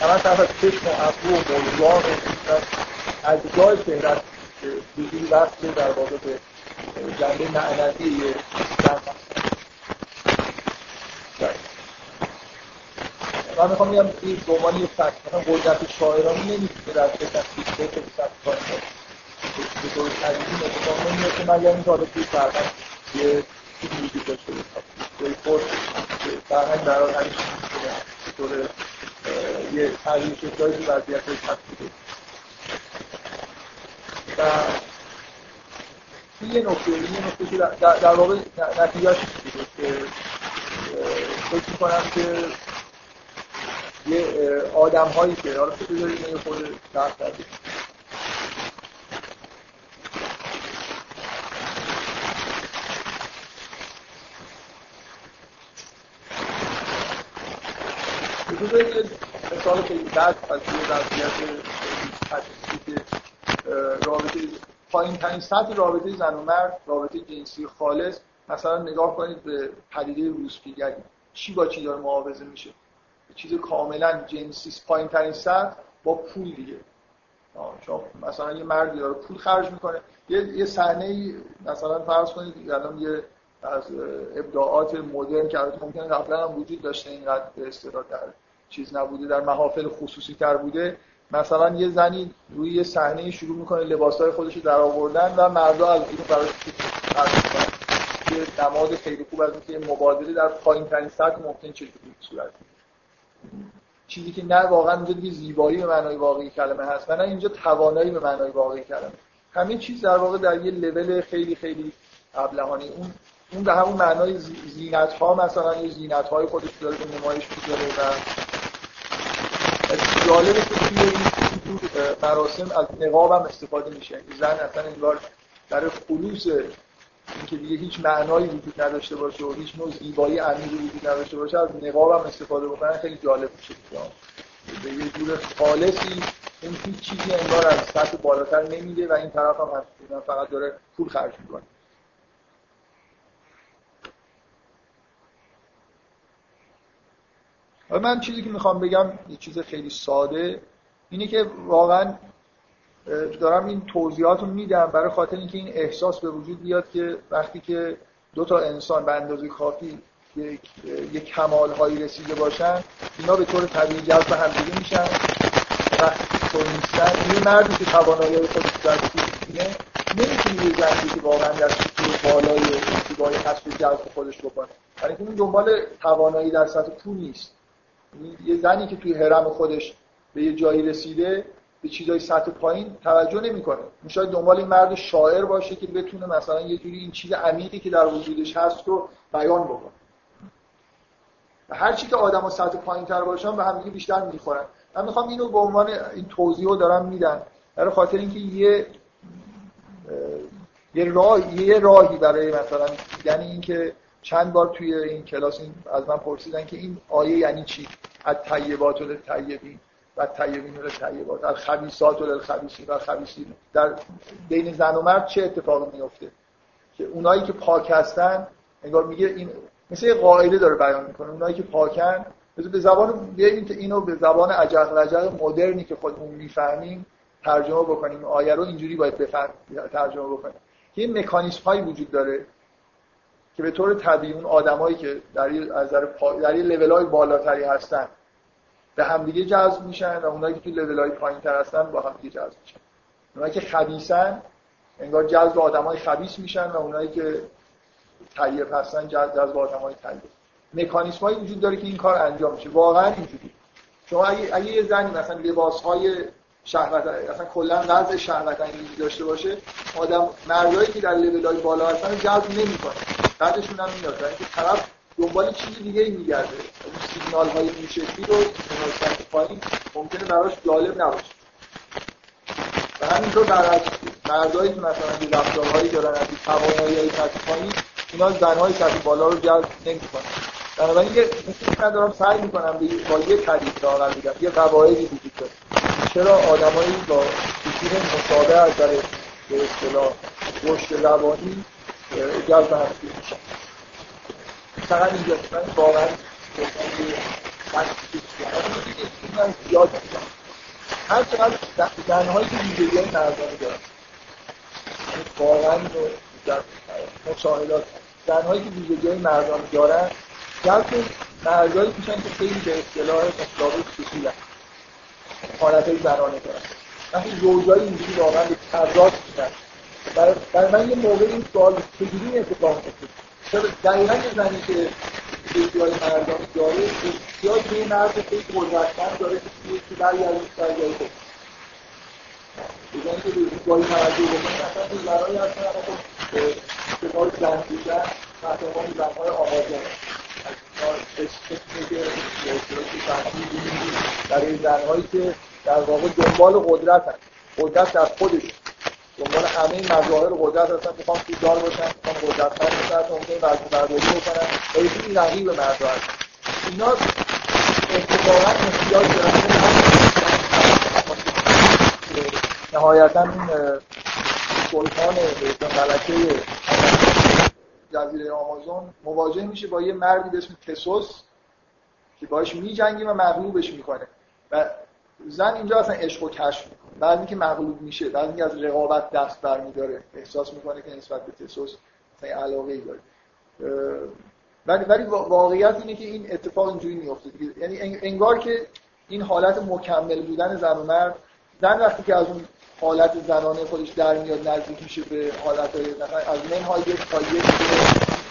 همه طرف از چشم و ابرو و موضوع از جای چهره است که بزیری وقتی در واقع به جنبه معنوی جنب است. من میخوام میگم این دومانی یک فکر مثلا قدرت شاعرانی نمیتونه در فکرم بیشتر که بیشتر کاری کنه به طور تنیدی نمیتونه نمیتونه که من یعنی تا به توی فرهنگ یه چیز میگی داشته بسید فرهنگ در آن همیشه میتونه به طور یه تغییر شکلایی که وضعیت رو تنیده و این یه نقطه یه نقطه که در واقع نتیجهش میگه که فکر میکنم که یه آدم هایی که حالا خود داریم یه خود درست داریم به طور یه مثال خیلی درد از یه درستیت تشکیل رابطه پایین ترین سطح رابطه زن و مرد، رابطه جنسی خالص. مثلا نگاه کنید به پدیده روسپیگری، چی با چی داره معاوضه میشه؟ چیز کاملا جنسی پایین ترین سطح با پول دیگه. شما مثلا یه مردی داره پول خرج میکنه، یه یه صحنه مثلا فرض کنید الان یه از ابداعات مدرن که البته ممکنه قبلا هم وجود داشته اینقدر به استعداد در چیز نبوده، در محافل خصوصی تر بوده، مثلا یه زنی روی یه صحنه شروع میکنه لباسای خودش رو در آوردن و مردا از اینو براش خرج میکنن. یه دماغ خیلی خوب از اینکه مبادله در پایین ترین سطح ممکن چه جوری صورت چیزی که نه واقعا اینجا دیگه زیبایی به معنای واقعی کلمه هست و نه اینجا توانایی به معنای واقعی کلمه. همین چیز در واقع در یه لول خیلی خیلی ابلهانه اون اون به همون معنای زینت ها مثلا یه زینت های خودش داره به نمایش میذاره و جالبه که توی این مراسم از نقاب هم استفاده میشه. زن اصلا انگار در خلوص اینکه دیگه هیچ معنایی وجود نداشته باشه و هیچ نوع زیبایی عمیقی وجود نداشته باشه از نقاب هم استفاده بکنن خیلی جالب میشه. به یه جور خالصی این هیچ چیزی انگار از سطح بالاتر نمیده و این طرف هم هستن فقط داره پول خرج میکنه. و من چیزی که میخوام بگم یه چیز خیلی ساده اینه که واقعا دارم این توضیحات رو میدم برای خاطر اینکه این احساس به وجود بیاد که وقتی که دو تا انسان به اندازه کافی یک, یک کمال‌هایی رسیده باشن اینا به طور طبیعی جذب همدیگه میشن و سوینستن یه مردی که توانایی رو خودش داره نمیتونه یه زنی که واقعا در سطح بالای زیبایی هست رو جذب خودش بکنه، برای اینکه اون دنبال توانایی در سطح پول نیست. یه زنی که توی هرم خودش به یه جایی رسیده به چیزای سطح پایین توجه نمی‌کنه. شاید دنبال این مرد شاعر باشه که بتونه مثلا یه جوری این چیز عمیقی که در وجودش هست رو بیان بکنه. و هر چی که آدم‌ها سطح پایین‌تر باشن به هم دیگه بیشتر می‌خورن. من می‌خوام اینو به عنوان این توضیحو دارم میدم برای خاطر اینکه یه یه راه یه راهی برای مثلا یعنی اینکه چند بار توی این کلاس این از من پرسیدن که این آیه یعنی چی؟ الطیبات للطیبین و طیبین و طیبات، الخبیثات و الخبیثین و خبیثین. در بین زن و مرد چه اتفاقی میفته که اونایی که پاک هستن انگار میگه این مثل یه قاعده داره بیان میکنه اونایی که پاکن به زبان این اینو به زبان عجق لجق مدرنی که خودمون میفهمیم ترجمه بکنیم. آیه رو اینجوری باید بفهمیم ترجمه بکنیم که این مکانیزم هایی وجود داره که به طور طبیعی اون آدمایی که در از در در لول‌های بالاتری هستن به همدیگه جذب میشن و اونایی که توی لول‌های پایین‌تر هستن با همدیگه جذب میشن. اونایی که خبیثن انگار جذب آدمای خبیث میشن و اونایی که طیب هستن جذب آدمای طیب. مکانیزمایی وجود داره که این کار انجام میشه. واقعا اینجوری شما اگه, اگه یه زنی مثلا لباس‌های شهوت اصلا کلا وضع شهوت انگیزی داشته باشه، آدم مردایی که در لول‌های بالا هستن جذب نمی‌کنه، بعدشون هم میاد که طرف دنبال چیز دیگه‌ای می‌گرده. اون سیگنال‌های این شکلی رو سیگنال‌های پایین ممکنه براش جالب نباشه. و همینطور برعکس مردایی که مثلا این رفتارهایی دارن از توانایی‌های سطح پایین، اینا زن‌های سطح بالا رو جذب نمی‌کنن. بنابراین اینکه من دارم سعی می‌کنم با یه طریق راهن بگم یه قواعدی وجود داره. چرا آدمایی با فکر مشابه از در به اصطلاح رشد روانی جذب هستی میشن؟ فقط اینجا من باور من زیاد میشن هر چقدر زنهایی که ویژگی های مردانه دارن، واقعا در مشاهدات زنهایی که ویژگی های مردانه دارن جذب مردایی میشن که خیلی به اصطلاح مطلابه خصوصی هست، حالت های زنانه دارن. وقتی زوجای اینجوری واقعا به تضاد میشن، برای من یه موقع این سوال چجوری این اتفاق میفته؟ دقیقا یه زنی که ویژگی های مردانه داره بسیار به یه مرد خیلی قدرتمند داره که توی برگردی از سرگاهی کنه. به زنی که ویژگی های مردانه داره اصلا توی برای اصلا اصلا اصلا زن دیگر قهرمان زنهای آغازه از این ها برای زنهایی که در واقع دنبال قدرت هست، قدرت در خودش، دنبال همه این مظاهر قدرت هستن، میخوان پولدار باشن، میخوان قدرت هر باشن، ممکنه وزن برداری بکنن، این رقیب مردا هستن. اینا اتفاقا احتیاج دارن نهایتا این سلطان ملکه جزیره آمازون مواجه میشه با یه مردی به اسم تسوس که باهاش میجنگه و مغلوبش میکنه. و زن اینجا اصلا عشق و کشف میکنه. بعد اینکه مغلوب میشه، بعد اینکه از رقابت دست برمیداره، احساس میکنه که نسبت به تسوس اصلا علاقه‌ای داره. ولی ولی واقعیت اینه که این اتفاق اینجوری میفته. یعنی انگار که این حالت مکمل بودن زن و مرد، زن وقتی که از اون حالت زنانه خودش در میاد نزدیک میشه به حالت‌های از منهای یک تا یک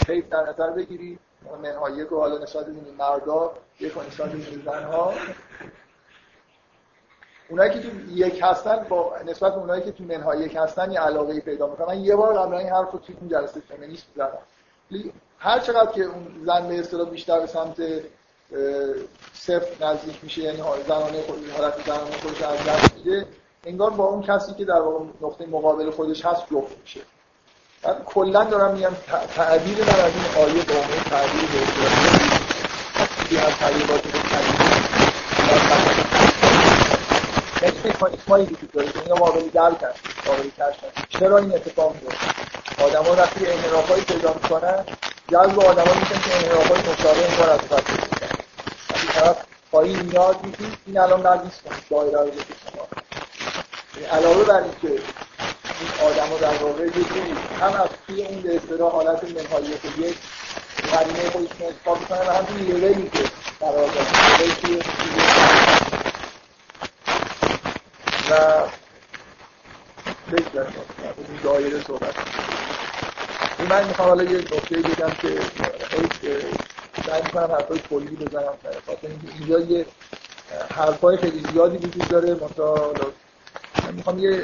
خیلی در نظر بگیری، منهای یک رو حالا نسبت به مردا، یک رو نسبت به زنها، اونایی که تو یک هستن با نسبت به اونایی که تو منهای یک هستن یه علاقه‌ای پیدا می‌کنن. من یه بار قبلا این حرف رو توی اون جلسه فمینیست زدم. هر چقدر که اون زن به اصطلاح بیشتر به سمت صفر نزدیک میشه، یعنی زنانه خودش حالت زنانه خودش از دست میده، انگار با اون کسی که در واقع نقطه مقابل خودش هست جفت میشه. من کلا دارم میگم تعبیر من از این آیه به عنوان تعبیر به اصطلاح تعبیرات مکانیکایی وجود داره که اینا قابل درک هست، قابل کشف هست. چرا این اتفاق میفته؟ آدما وقتی انحرافایی پیدا میکنن، جذب آدما میشن که انحرافای مشابه این کار از خودش میکنن. وقتی طرف پایین میاد میگه این الان نزدیک دایره رو بکشید. علاوه بر اینکه این آدم‌ها در واقع یکی‌اند، هم از توی اون به اصطلاح حالت منهایی که یک قرینه خودشون انتخاب می‌کنن و هم توی لولی که قرار دارن و فکر در دایره صحبت. من می‌خوام حالا یه نکته بگم که سعی می‌کنم حرفای کلی بزنم، خاطر اینکه اینجا یه حرفای خیلی زیادی وجود داره. مثلا من میخوام یه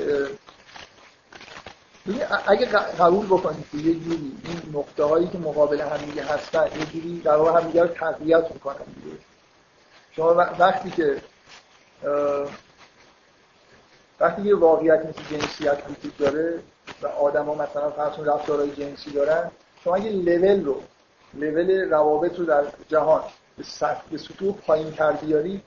اگه قبول بکنید که یه جوری این نقطه هایی که مقابل همدیگه هستن یه جوری در واقع همدیگه رو تقویت میکنن. شما وقتی که وقتی یه واقعیت مثل جنسیت وجود داره و آدم ها مثلا فرض رفتارهای جنسی دارن، شما اگه لول رو لول روابط رو در جهان به سطوح پایین تر بیاری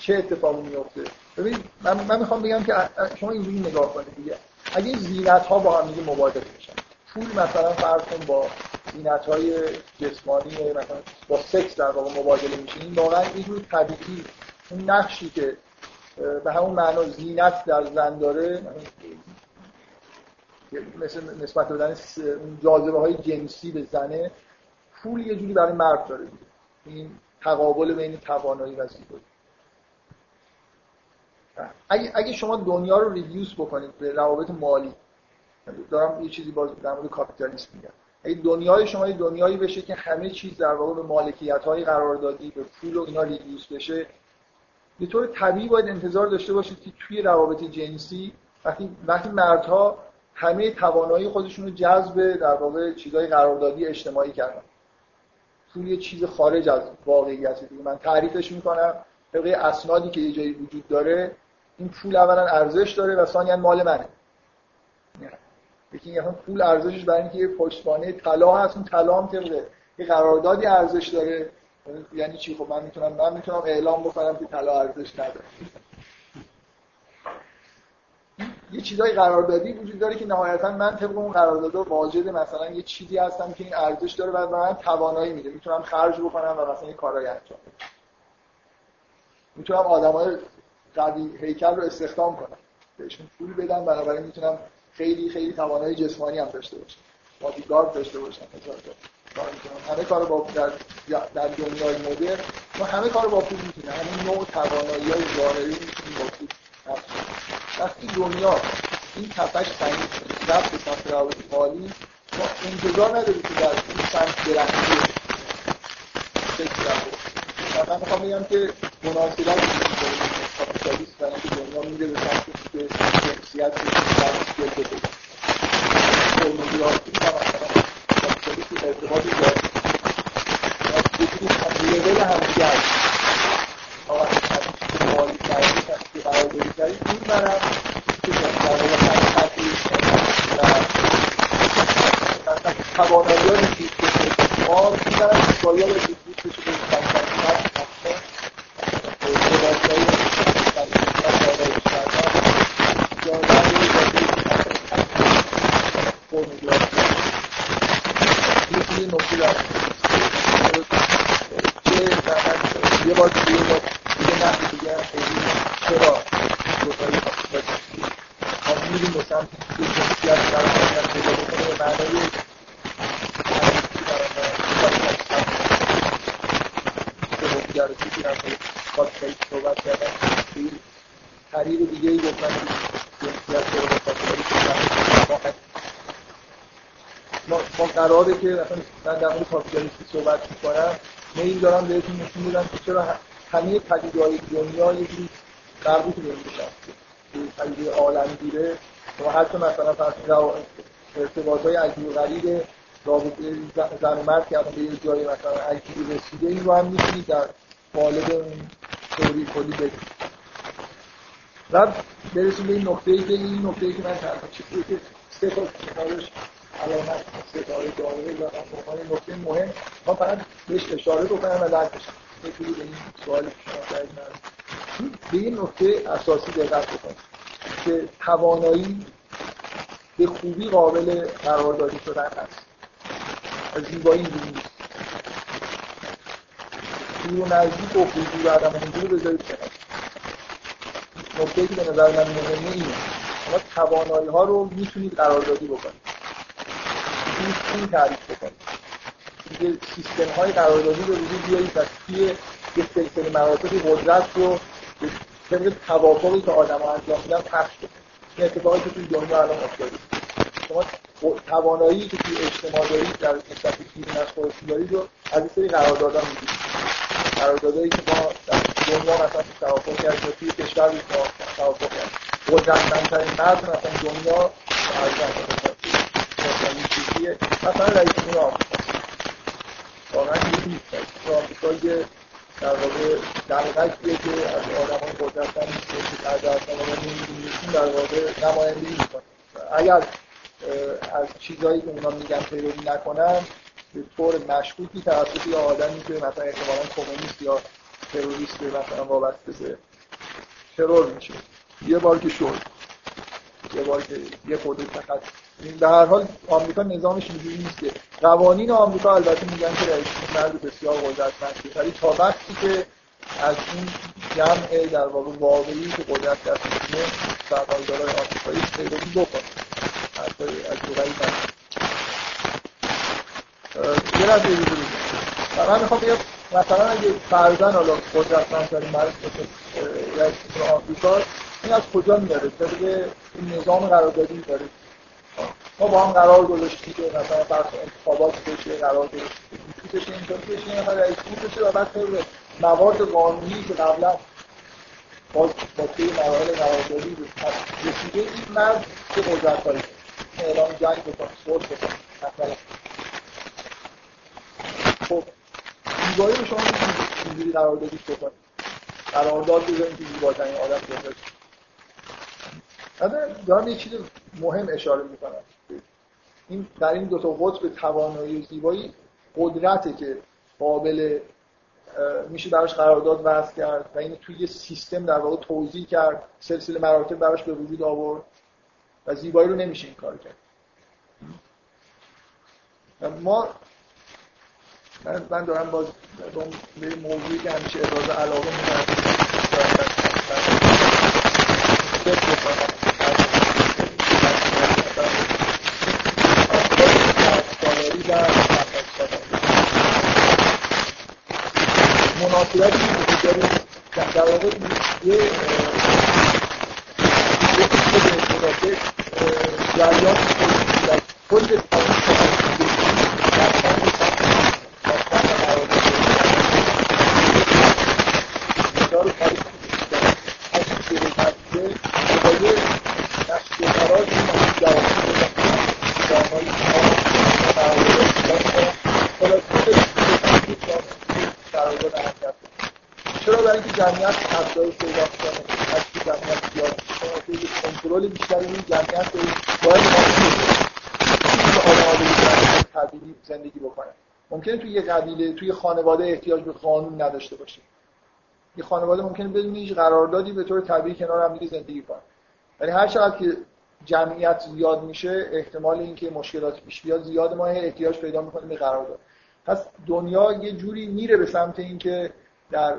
چه اتفاقی میفته؟ ببین من من میخوام بگم که شما اینجوری نگاه کنید دیگه. اگه این زینت‌ها با هم دیگه مبادله بشن، پول مثلا فرض کن با زینت‌های جسمانی مثلا با سکس در واقع مبادله میشه، این واقعا یه جور طبیعی اون نقشی که به همون معنا زینت در زن داره، مثلا نسبت دادن اون جاذبه‌های جنسی به زنه، پول یه جوری برای مرد داره دیگه. این تقابل بین توانایی و زیبایی. اگه اگه شما دنیا رو ریدیوس بکنید به روابط مالی، دارم یه چیزی باز در مورد کاپیتالیسم میگم، اگه دنیای شما یه دنیایی بشه که همه چیز در واقع به مالکیت‌های قراردادی، به پول و اینا ریدیوس بشه، به طور طبیعی باید انتظار داشته باشید که توی روابط جنسی وقتی وقتی مردها همه توانایی خودشون رو جذب در واقع چیزهای قراردادی اجتماعی کردن، توی یه چیز خارج از واقعیت دیگه، من تعریفش میکنم طبق اسنادی که یه جایی وجود داره، این پول اولا ارزش داره و ثانیا مال منه. یکی همون پول ارزشش برای اینکه یه پشتوانه طلا هست، اون طلا هم طبقه یه قراردادی ارزش داره. یعنی چی؟ خب من میتونم من میتونم اعلام بکنم که طلا ارزش نداره. یه چیزای قراردادی وجود داره که نهایتاً من طبق اون قرارداد واجد مثلا یه چیزی هستم که این ارزش داره و من توانایی میده، میتونم خرج بکنم و مثلا این کارهای انجام بدم. میتونم آدمای قوی هیکل رو استخدام کنم، بهشون پول بدم، بنابراین میتونم خیلی خیلی توانایی جسمانی هم داشته باشم، بادیگارد داشته باشم، همه کار با در در دنیای مدرن ما همه کار با پول میتونه، همین نوع توانایی‌های ظاهری میتونه با پول نفس. وقتی دنیا این تپش سنگین شد، رفت سمت روابط مالی، ما انتظار نداریم که در این سمت درخشی فکر کنیم. من میخوام بگم که مناسبت سالیست برای که دنیا میده به سمت که جنسیت به سمت که بده فرمولیاتی که ارتباطی داره از لیول همگی هست آقا که مالی کردی که برای بری کردی این برم که در واقع خطی و توانایی ها نیست که ما این برم اشکایی ها بشید بشه بشه قراره که مثلا من در مورد کاپیتالیسم صحبت می‌کنم، میل دارم بهتون نشون بدم که چرا همه پدیده‌های دنیا یه جوری مربوط به هم میشن. پدیده عالمگیره و حتی مثلا فرض ارتباط‌های عجیب و غریب رابطه زن و مرد که به یه جایی مثلا عجیبی رسیده، این رو هم می‌تونید در قالب اون تئوری کلی بگید. و برسیم به این نقطه‌ای که این نقطه‌ای که من ترجمه چیزی که سه تا کارش علامت ستاره جامعه و افراد نکته مهم ما فقط بهش اشاره بکنم و درک بشم. یکی به این سوال شما درک ندارم، به این نکته اساسی دقت بکنم که توانایی به خوبی قابل قراردادی شدن هست، از زیبایی اینجوری نیست. دور و نزدیک و حضور و عدم حضور رو بذارید کنار. نکته‌ای که به نظر من مهمه اینه ما توانایی ها رو میتونید قراردادی بکنید، این تعریف بکنید اینکه سیستم های قراردادی رو وجود بیارید و توی یه سلسله مراتب قدرت رو به طبق توافقی که آدم ها انجام میدن پخش بکنید. این اتفاقی که توی دنیا الان افتاده، شما توانایی که توی اجتماع دارید در نسبت به بیرون از خودتون دارید رو از این سری قراردادها میگیرید، قراردادهایی که ما در دنیا مثلا توافق کردیم، توی کشور ما توافق کردیم قدرتمندترین مرد مثلا دنیا یه مثلا رئیس جمهور آمریکا واقعا یکی تو آمریکا یه در واقع دلغکیه که از آدمان قدرت هم که از آدمان نمیدونیشون در واقع نمایندگی میکنه. اگر از چیزایی که اونا میگن پیروی نکنن به طور مشکوکی توسط یه آدمی که مثلا احتمالا کمونیست یا تروریست مثلا وابسته به ترور میشه، یه بار که شد یه بار که یه خورده تخصیص. در هر حال آمریکا نظامش اینجوری نیست که قوانین آمریکا البته میگن که رئیس مرد بسیار قدرتمنده، ولی تا وقتی که از این جمع در واقع واقعی که قدرت دست میکنه سرمایه‌داران آمریکایی پیروی بکنه. حتی از دوری بکنه یه رفت اینجوری و من میخوام بگم مثلا اگه فرزن حالا قدرتمندترین مرد رئیس جمهور آمریکا، این از کجا میاره؟ طبق نظام قراردادی داره، ما با هم قرار گذاشتی که مثلا فرض انتخابات بشه، قرار گذاشتی بشه، اینطور بشه، این نفر رئیس بشه و بعد طبق موارد قانونی که قبلا باز با توی مراحل قراردادی رسیده این مرد که قدرت داره اعلام جنگ بکنه، صلح بکنه. خب زیبایی رو شما اینجوری قراردادیش بکنید، قرارداد بزنید که زیباترین آدم بزنید. بعد دارم یه چیز مهم اشاره میکنم، این در این دو تا قطب توانایی و زیبایی قدرته که قابل میشه براش قرارداد وضع کرد و اینو توی یه سیستم در واقع توزیع کرد، سلسله مراتب براش به وجود آورد و زیبایی رو نمیشه این کار کرد. ما من دارم باز به این موضوعی که همیشه ابراز علاقه میکنم مناسبتی که در واقع یه جریان در کل جمعیت حضایی سیدا کنه، حضی جمعیت بیاره کنه، کنترول بیشتری این جمعیت رو باید آدم‌های زندگی بکنه. ممکنه توی یه قبیله، توی خانواده احتیاج به قانون نداشته باشه. یه خانواده ممکنه بدون هیچ قراردادی به طور طبیعی کنار هم دیگه زندگی کنه. یعنی هر چقدر که جمعیت زیاد میشه، احتمال اینکه مشکلات پیش بیاد زیاد، ما احتیاج پیدا می‌کنیم به قرارداد. پس دنیا یه جوری میره به سمت اینکه در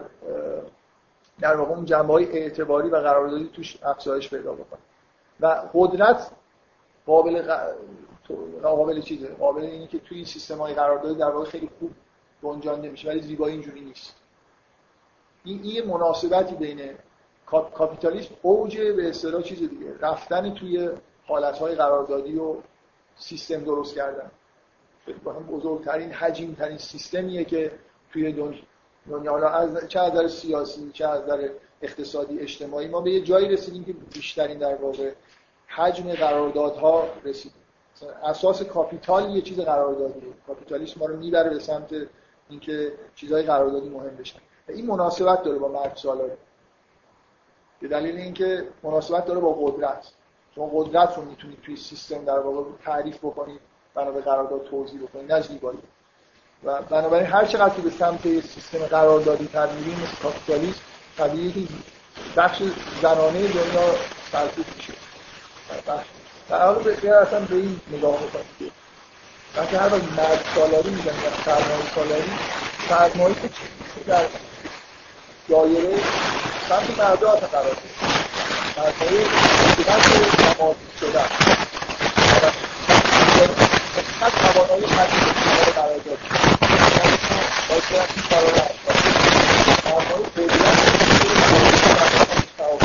در واقع اون جنبه‌های اعتباری و قراردادی توش افزایش پیدا بکنه و قدرت قابل ق... قابل چیزه، قابل اینه که توی این سیستم‌های قراردادی در واقع خیلی خوب گنجانده میشه، ولی زیبایی اینجوری نیست. این یه مناسبتی بین کاپ... کاپیتالیسم اوج به اصطلاح چیز دیگه، رفتن توی حالت‌های قراردادی و سیستم درست کردن. بزرگترین حجیم‌ترین سیستمیه که توی دنیا دنیا حالا از چه از نظر سیاسی، چه از نظر اقتصادی، اجتماعی ما به یه جایی رسیدیم که بیشترین در واقع حجم قراردادها رسیدیم. اساس کاپیتال یه چیز قراردادیه. کاپیتالیسم ما رو میبره به سمت اینکه چیزهای قراردادی مهم بشن. این مناسبت داره با مرد سالاری. به دلیل اینکه مناسبت داره با قدرت. شما قدرت رو میتونید توی سیستم در واقع تعریف بکنید، بنا به قرارداد توزیع بکنید، نجلی باید. و بنابراین هر چقدر که به سمت سیستم قراردادی تر میریم، کاپیتالیسم طبیعیه که بخش زنانه دنیا سرکوب میشه. در حال بخیر اصلا به این نگاه بکنید وقتی هر وقت مرد سالاری میگن یا سرمایه سالاری، سرمایه که چیزی در دایره سمت مرده ها تقرار میشه، مرده های تماسی شده از توانایی خطیل کنار قرارداد باید کنم این قرار را احساس کنم. اما این قرارداد این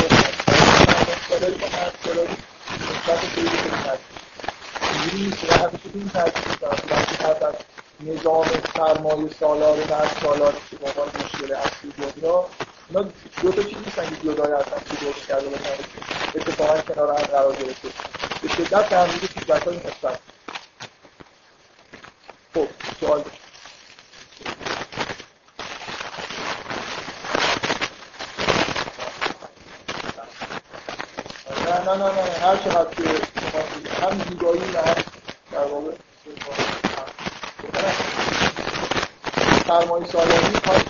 قرارداد این قرارداد نظام سرمایه سالار و مرد سالار که بابا مشکل اصلی دنیا، اینا دو تا چیز نیستن که جدای از هم درست کرده باشن، اتفاقا کنار هم قرار گرفته به شدت به همدیگه پیشرفت‌های مستقیم. خب سوال داشت. نه نه نه نه هر چقدر که هم زیبایی و هم در واقع سرمایه سالاری پایین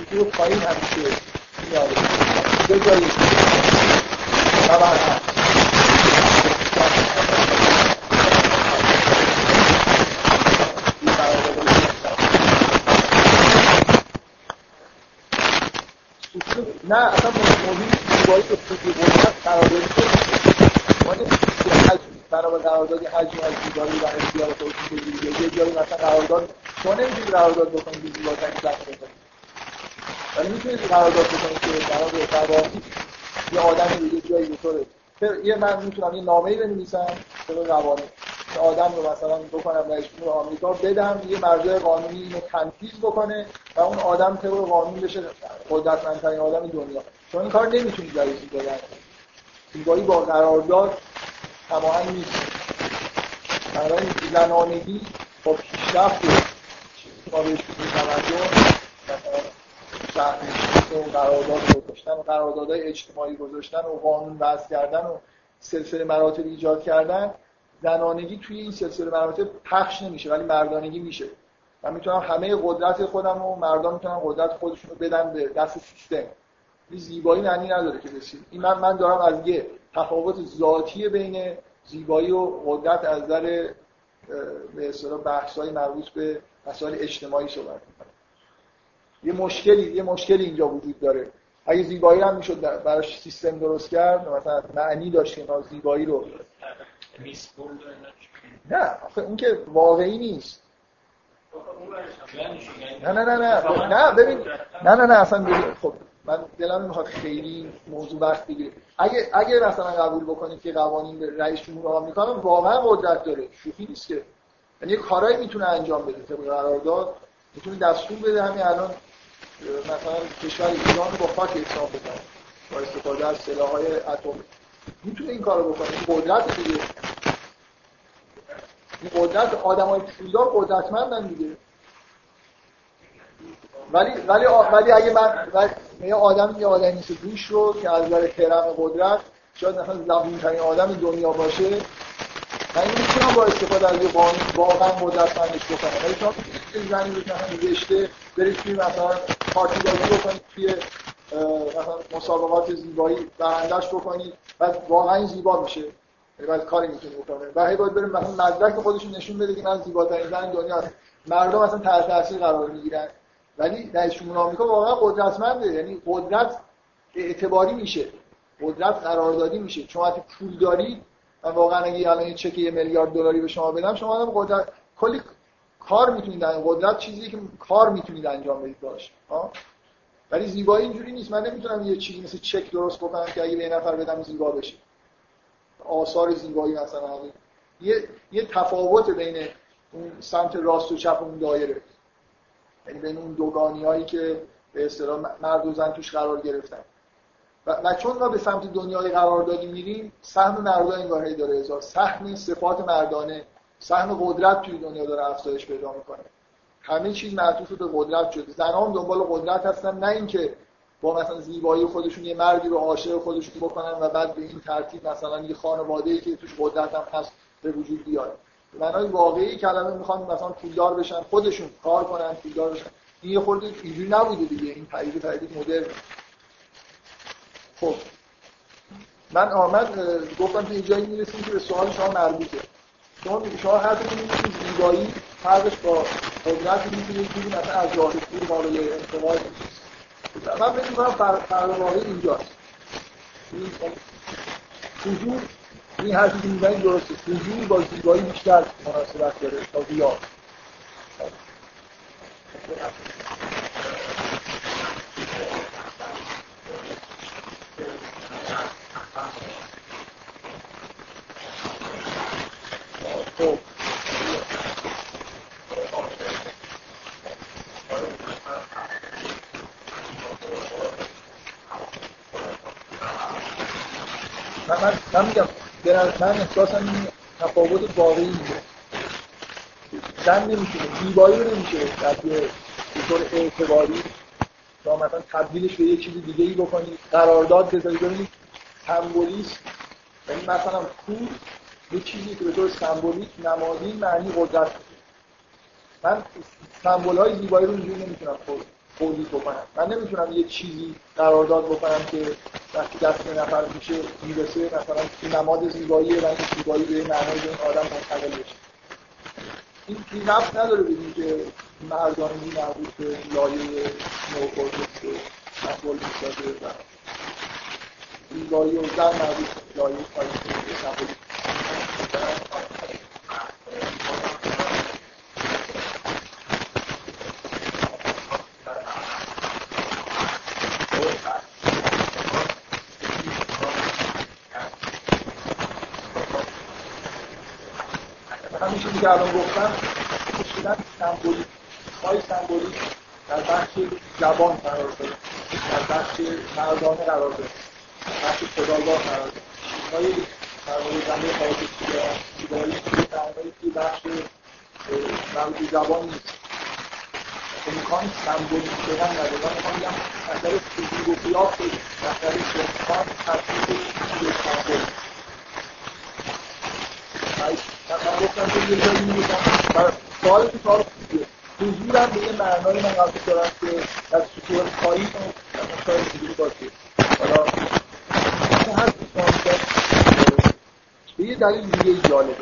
سطوح پایین همیشه میاره به جایی طبعا هست. نه اصلا موضوعی زیبایی به سطوح قدرت قراردادی کنید برای قراردادی حجم از زیبایی و اختیار توصیل بگیرید. یه جایی مثلا قرارداد شما نمیتونید قرارداد بکنید زیباترین زن بکنید، ولی میتونید قرارداد بکنید که برای رقابتی یه آدمی به یه جایی بطوره. یه من میتونم یه نامه‌ای بنویسم برای روابط که آدم رو مثلا بکنم و ایشون رو آمریکا بدم یه مرجع قانونی اینو تنفیذ بکنه و اون آدم طبق قانون بشه قدرتمندترین آدم دنیا. چون این کار نمیتونی جایزی بدن، زیبایی با قرارداد تماما نیست. برای زنانگی با پیشرفت ما بهش توجه شهرنشینی و قرارداد گذاشتن و قراردادهای اجتماعی گذاشتن و قانون وضع کردن و سلسله مراتب ایجاد کردن، زنانگی توی این سلسله مراتب پخش نمیشه ولی مردانگی میشه. من میتونم همه قدرت خودم و مردان میتونن قدرت خودشون رو بدن به دست سیستم. این زیبایی معنی نداره که بسید. این من, من دارم از یه تفاوت ذاتی بین زیبایی و قدرت از نظر به اصطلاح بحث‌های مربوط به مسائل اجتماعی صحبت می‌کنم. یه مشکلی یه مشکلی اینجا وجود داره. اگه زیبایی هم میشد براش سیستم درست کرد، مثلا معنی داشت که زیبایی رو میسپرد، نه آخه اون که واقعی نیست. نه نه نه نه نه ببین نه نه نه اصلا ببین. خب من دلم نمیخواد خیلی موضوع بحث بگیره. اگه اگه مثلا قبول بکنید که قوانین رئیس جمهور آمریکا واقعا قدرت داره، شوخی نیست که، یعنی کارایی میتونه انجام بده طبق قرارداد، میتونه دستور بده همین الان مثلا کشور ایران رو با خاک حساب بکنه با استفاده از سلاح‌های اتمی، میتونه این کارو بکنه. قدرت دیگه، این قدرت آدمای پولدار قدرتمندن دیگه. ولی ولی ولی اگه من یه آدم یه آدمی نیست دوش رو که از نظر کرم قدرت شاید مثلا زبون‌ترین آدم دنیا باشه، من میتونم با استفاده از قانون واقعا قدرتمندش بکنم. ولی شما میتونید زنی رو که هم رشته برید توی مثلا پارتی بازی بکنید، توی مثلا مسابقات زیبایی برندش بکنید و واقعا زیبا میشه. باید کاری میتونید بکنید و هی باید بریم مثلا مدرک خودشون نشون بده که من زیباترین زن دنیا هستم. مردم مثلا تحت تاثیر قرار میگیرن. ولی رئیس جمهور آمریکا واقعا قدرتمنده، یعنی قدرت اعتباری میشه، قدرت قراردادی میشه. چون وقتی پول داری، من واقعا اگه الان یه چک یه میلیارد دلاری به شما بدم، شما هم قدرت کلی کار میتونید انجام. قدرت چیزیه که کار میتونید انجام بدید باش. ها ولی زیبایی اینجوری نیست. من نمیتونم یه چیزی مثل چک درست بکنم که اگه به یه نفر بدم زیبا بشه. آثار زیبایی مثلا همین یه یه تفاوت بین اون سمت راست و چپ اون دایره، یعنی بین اون دوگانی‌هایی که به اصطلاح مرد و زن توش قرار گرفتن. و, و چون ما به سمت دنیای قراردادی میریم، سهم مردان انگار هی داره ازا، سهم صفات مردانه، سهم قدرت توی دنیا داره افزایش پیدا میکنه. همه چیز معطوف به قدرت شده. زنان دنبال قدرت هستن، نه اینکه با مثلا زیبایی خودشون یه مردی رو عاشق خودشون بکنن و بعد به این ترتیب مثلا یه خانواده‌ای که توش قدرت هم هست به وجود بیاد. معنای واقعی کلمه میخوان مثلا پولدار بشن، خودشون کار کنن پولدار بشن. این یه خورده اینجوری نبوده دیگه. این تعریف تعریف مدرن. خب من آمد گفتم که اینجایی میرسیم که به سوال شما مربوطه. شما شما هر چیزی میگید زیبایی فرقش با قدرت میتونید بگید مثلا از جهت پول مال انتقاد نیست. من فکر می‌کنم فرق واقعی اینجاست. این وجود این حرفی که میزنید درسته. وجود با زیبایی بیشتر مناسبت داره تا زیاد. خب من, من میگم من احساسم این تفاوت واقعی میده. زن نمیتونه زیبایی رو نمیشه به طور اعتباری یا مثلا تبدیلش به یه چیزی دیگه ای بکنی، قرارداد بذاری. ببینید سمبولیست، یعنی مثلا پول یه چیزی که به طور سمبولیک نمادین معنی قدرت بده. من سمبول‌های زیبایی رو اینجوری نمیتونم توضیح بکنم. من نمیتونم یه چیزی قرارداد بکنم که وقتی دست یه نفر میشه میرسه مثلا نماد زیباییه و این زیبایی به معنای این آدم منتقل بشه. این چیز ربط نداره بدین که مردانگی مربوط به لایه نوقدرت سمبول میشه و زیبایی و زن مربوط به لایه سمبولیک. همین چیزی که الان گفتم اصولا سمبولیک های سمبولیک در بخش زبان قرار داره، در بخش مردانه قرار داره، در بخش صداگاه قرار داره. چیزهای درباره زمین خاکستری چیزهایی که درباره توی بخش مردی زبان نیست، امکان سمبولیک شدن نداره. من میخوام بگم اثر فیزیک و قیاس اثر شناخت تفسیر چیز سمبولیک من گفتم که یه جایی میگم سوال که سوال خوبیه، حضورم به یه معنای من قبول دارم که از سطور خواهی از سای حضور باشه. حالا این هست که به یه دلیل دیگه جالبه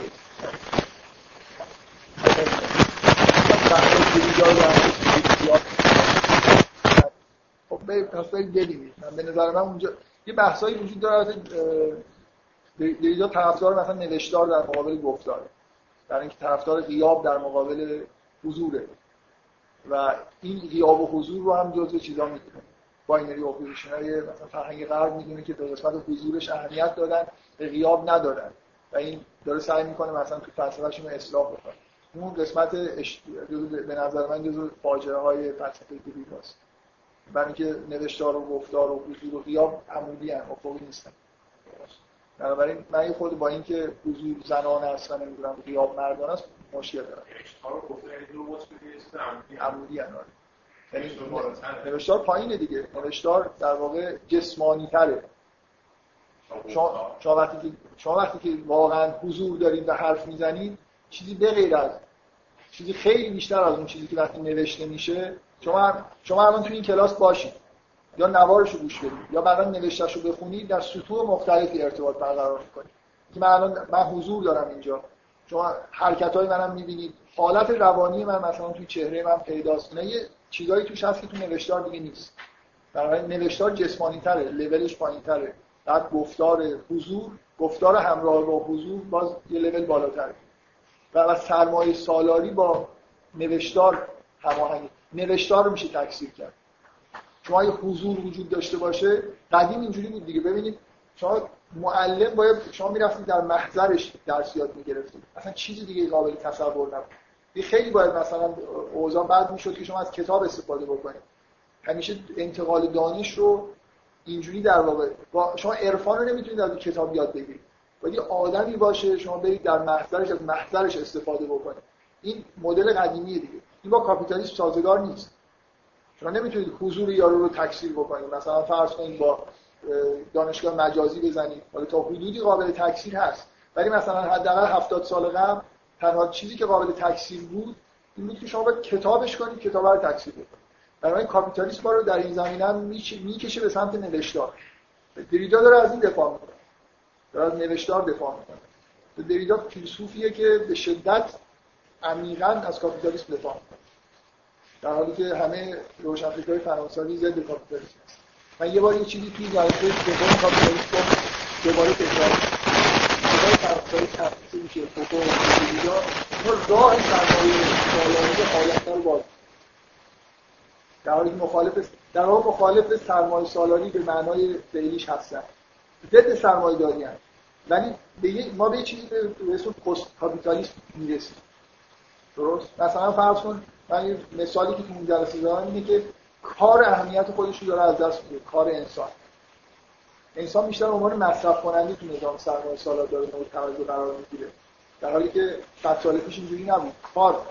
به بحثای دلی میشن. به نظر من اونجا یه بحثایی وجود داره در اینجا طرفدار مثلا نوشتار در مقابل گفتاره، در اینکه طرفدار غیاب در مقابل حضوره و این غیاب و حضور رو هم جزو چیزا میدونه. باینری اپوزیشنری مثلا فرهنگ غرب میدونه که به قسمت حضورش اهمیت دادن به غیاب ندادن و این داره سعی میکنه مثلا تو فلسفه‌شون اصلاح بکنه. اون قسمت اش... به نظر من جزو فاجعه های فلسفه دیگاست، برای اینکه نوشتار و گفتار و حضور و غیاب عمودی ان افقی نیستن. بنابراین من یه خود با اینکه حضور زنان اصلا نمیدونم غیاب مردان است مشکل دارم. نوشتار گفتار دو ماست که عمودی ان، یعنی نوشتار پایینه دیگه، نوشتار در واقع جسمانی تره. شما شما وقتی که شما وقتی که واقعا حضور دارید و حرف میزنید چیزی به غیر از چیزی خیلی بیشتر از اون چیزی که وقتی نوشته میشه. شما شما الان تو این کلاس باشید یا نوارشو گوش بدید یا بعدا نوشتهشو بخونید، در سطوح مختلفی ارتباط برقرار می‌کنید. که من الان من حضور دارم اینجا، شما حرکت‌های منم می‌بینید، حالت روانی من مثلا توی چهره من پیداست. نه یه چیزایی توش هست که تو نوشتار دیگه نیست. برای نوشتار جسمانی‌تره، لولش پایین‌تره. بعد گفتار حضور، گفتار همراه با حضور باز یه لول بالاتره. و سرمایه سالاری با نوشتار هماهنگ، نوشتار رو میشه تکثیر کرد. شما یه حضور وجود داشته باشه، قدیم اینجوری بود دیگه. ببینید شما معلم باید شما میرفتید در محضرش درسیات میگرفتید، اصلا چیزی دیگه قابل تصور نبود. این خیلی باید مثلا اوضاع بعد میشد که شما از کتاب استفاده بکنید. همیشه انتقال دانش رو اینجوری در واقع شما عرفان رو نمیتونید از کتاب یاد بگیرید، باید یه آدمی باشه شما برید در محضرش از محضرش استفاده بکنید. این مدل قدیمیه دیگه، این با کاپیتالیسم سازگار نیست. شما نمیتونید حضور یارو رو تکثیر بکنید، مثلا فرض کنید با دانشگاه مجازی بزنید. حالا تا حدودی قابل تکثیر هست، ولی مثلا حداقل هفتاد سال قبل تنها چیزی که قابل تکثیر بود این بود که شما باید کتابش کنید، کتاب رو تکثیر بکنید. برای کاپیتالیسم ما رو در این زمینه میکشه به سمت نوشتار. دریدا داره از این دفاع میکنه، داره از نوشتار دفاع میکنه. دریدا فیلسوفیه که به شدت عمیقاً از کاپیتالیسم دفاع میکنه، در حالی که همه روشنفکرهای فرانسوی ضد کاپیتالیسم هستن. من یه بار یه چیزی توی جلسه دوم کاپیتالیسم دوباره تکرار کردم. این که فوتو ویدیو راه سرمایه سالاری حالت رو باز، در حالی که مخالف در واقع مخالف سرمایه سالاری به معنای فعلیش هستن، ضد سرمایه داری هستن. ولی ما به چیزی به اسم پست کاپیتالیسم میرسیم. درست؟ مثلا فرض کن من مثالی که تو اون جلسه دارم اینه که کار اهمیت خودش رو داره از دست میده. کار انسان انسان بیشتر به عنوان مصرف کننده تو نظام سرمایه سالار داره مورد توجه قرار میگیره، در حالی که صد سال پیش اینجوری نبود. کار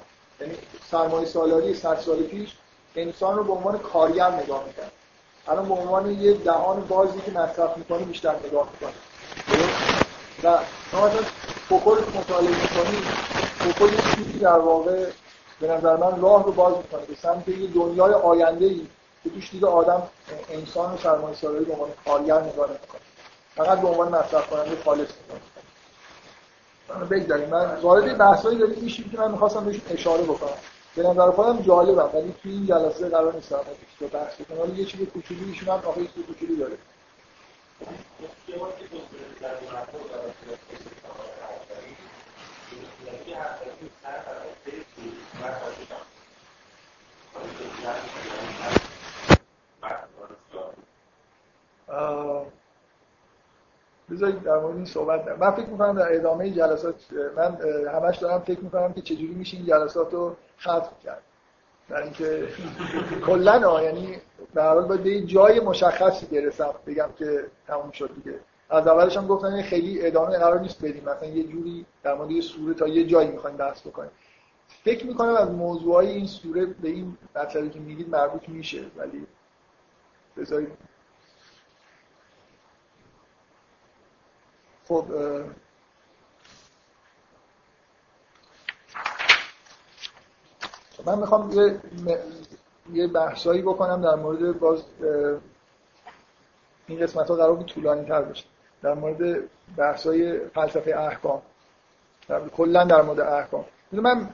یعنی سرمایه سالاری صد سال پیش انسان رو به عنوان کارگر نگاه میکرد، الان به عنوان یه دهان بازی که مصرف میکنه بیشتر نگاه میکنه. و شما مثلا فوکو رو مطالعه میکنید، فوکو یه چیزی در واقع به نظر من راه رو باز میکنه به سمت یه دنیای آینده‌ای که توش دیگه آدم انسان و سرمایه سالاری به عنوان کارگر نگاه نمیکنه، فقط به عنوان مصرف کننده خالص نگاه میکنه. من وارد بحثایی داریم میشیم که من میخواستم بهش اشاره بکنم. به نظر خودم جالبه، ولی توی این جلسه قرار نیست که بحث کنم. ولی یه چیز کوچولی ایشون هم آخه چیز کوچولی داره. بذارید در مورد این صحبت دارم. من فکر می‌کنم در ادامه جلسات، من همش دارم فکر می‌کنم که چجوری میشه این جلسات رو ختم کرد، در اینکه کلاً یعنی به هر حال باید به جای مشخصی برسم بگم که تموم شد دیگه. از اولش هم گفتن خیلی ادامه قرار نیست بدیم، مثلا یه جوری در مورد یه سوره تا یه جایی می‌خوایم بحث بکنیم. فکر می‌کنم از موضوعای این سوره به این بحثی که می‌گید مربوط میشه، ولی بذارید. خب من میخوام یه یه بحثایی بکنم در مورد، باز این قسمت ها قرار بود طولانی تر بشه، در مورد بحثای فلسفه احکام، کلا در مورد احکام. من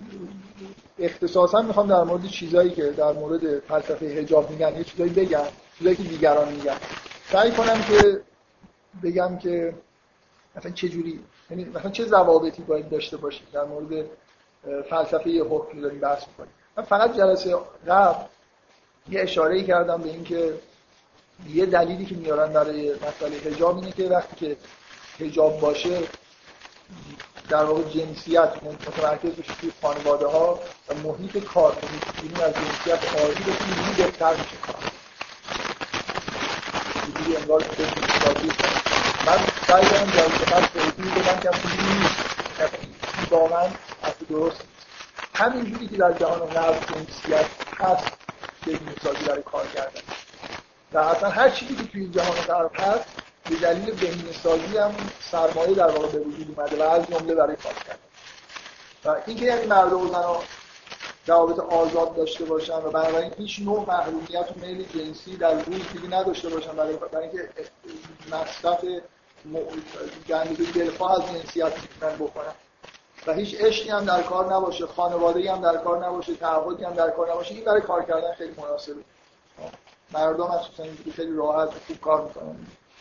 اختصاصا میخوام در مورد چیزایی که در مورد فلسفه حجاب میگن یه چیزایی بگم، چیزایی که دیگران میگن، سعی کنم که بگم که مثلا چه جوری، یعنی مثلا چه ضوابطی باید داشته باشید در مورد فلسفه حکم داریم بحث می‌کنیم. من فقط جلسه قبل یه اشاره‌ای کردم به اینکه یه دلیلی که میارن برای مسئله حجاب اینه که وقتی که حجاب باشه در واقع جنسیت متمرکز بشه توی خانواده‌ها و محیط کار، یعنی از جنسیت خارجی به خیلی بهتر میشه کار. یعنی انگار که من سعی کردم جلسه قبل بهتون بگم که واقعاً اصل درست همینجوری که در جهان غرب جنسیت هست یک مساوی برای کار کردن و اصلا هر چیزی که توی جهان غرب هست به دلیل بهینه‌سازی هم سرمایه در واقع به وجود اومده و از جمله برای کار کردن و اینکه یعنی مرد و زنها روابط آزاد داشته باشن و بنابراین هیچ نوع محرومیت و میل جنسی در روی دیگه نداشته باشن، برای اینکه مصرف گنده‌ی دلخواه از جنسیت میتونن بکنن و هیچ عشقی هم در کار نباشه، خانوادگی هم در کار نباشه، تعهدی هم در کار نباشه. این برای کار کردن خیلی مناسبه. مردم مخصوصاً خیلی راحت خوب کار میکنن،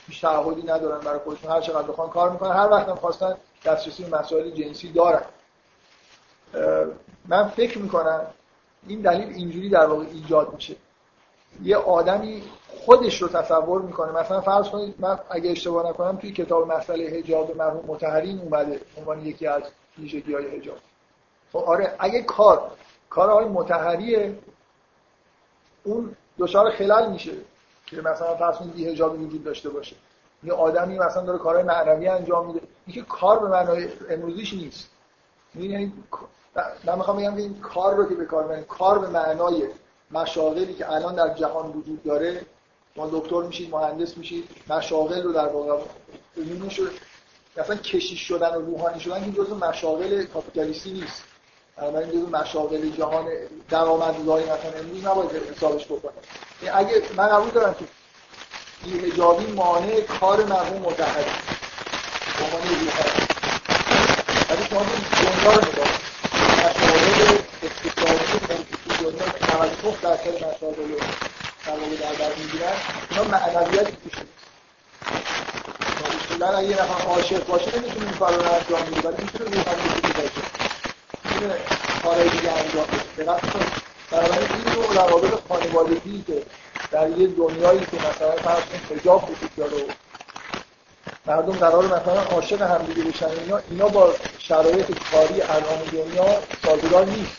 هیچ تعهدی ندارن، برای خودشون هر چقدر بخوان کار میکنن، هر وقت هم خواستن دسترسی به مسائل جنسی دارن. من فکر میکنم این دلیل اینجوری در واقع ایجاد میشه، یه آدمی خودش رو تصور میکنه. مثلا فرض کنید من اگه اشتباه نکنم توی کتاب مسئله حجاب مرحوم مطهری اومده عنوان یکی از ویژگی‌های حجاب. خب آره، اگه کار کار آقای مطهریه اون دچار خلل میشه که مثلا فرض کنید یه حجابی وجود داشته باشه، یه آدمی مثلا داره کارهای معنوی انجام میده، اینکه کار به معنای امروزیش نیست. یعنی من میخوام بگم این کار رو که به کار می‌بریم، کار به معنای مشاغلی که الان در جهان وجود داره، ما دکتر میشید، مهندس میشید، مشاغل رو در واقع می‌بینیم شده. مثلا کشیش شدن و روحانی شدن که جزو مشاغل کاپیتالیستی نیست، بنابراین جزو مشاغل جهان درآمدزایی مثلا امروز نباید حسابش بکنه. اگه من قبول دارم که این حجابی مانع کار مرحوم مطهری مانع روحانی، ولی شما دنیا رو نگاه مشاغل اقتصادی که دنیا نود و نه درصد مشاغل رو در بر می‌گیرن اینا معنویت میشه. مثلا اگه نفر عاشق باشه نمیتونه این کارو انجام بده، ولی میتونه روحانی بشه، میتونه کارهای دیگه انجام بده. بنابراین این رو در روابط خانوادگی که در یه دنیایی که مثلا فرض کنید حجاب وجود داره و مردم قراره مثلا عاشق همدیگه بشن، اینا اینا با شرایط کاری الان دنیا سازگار نیست.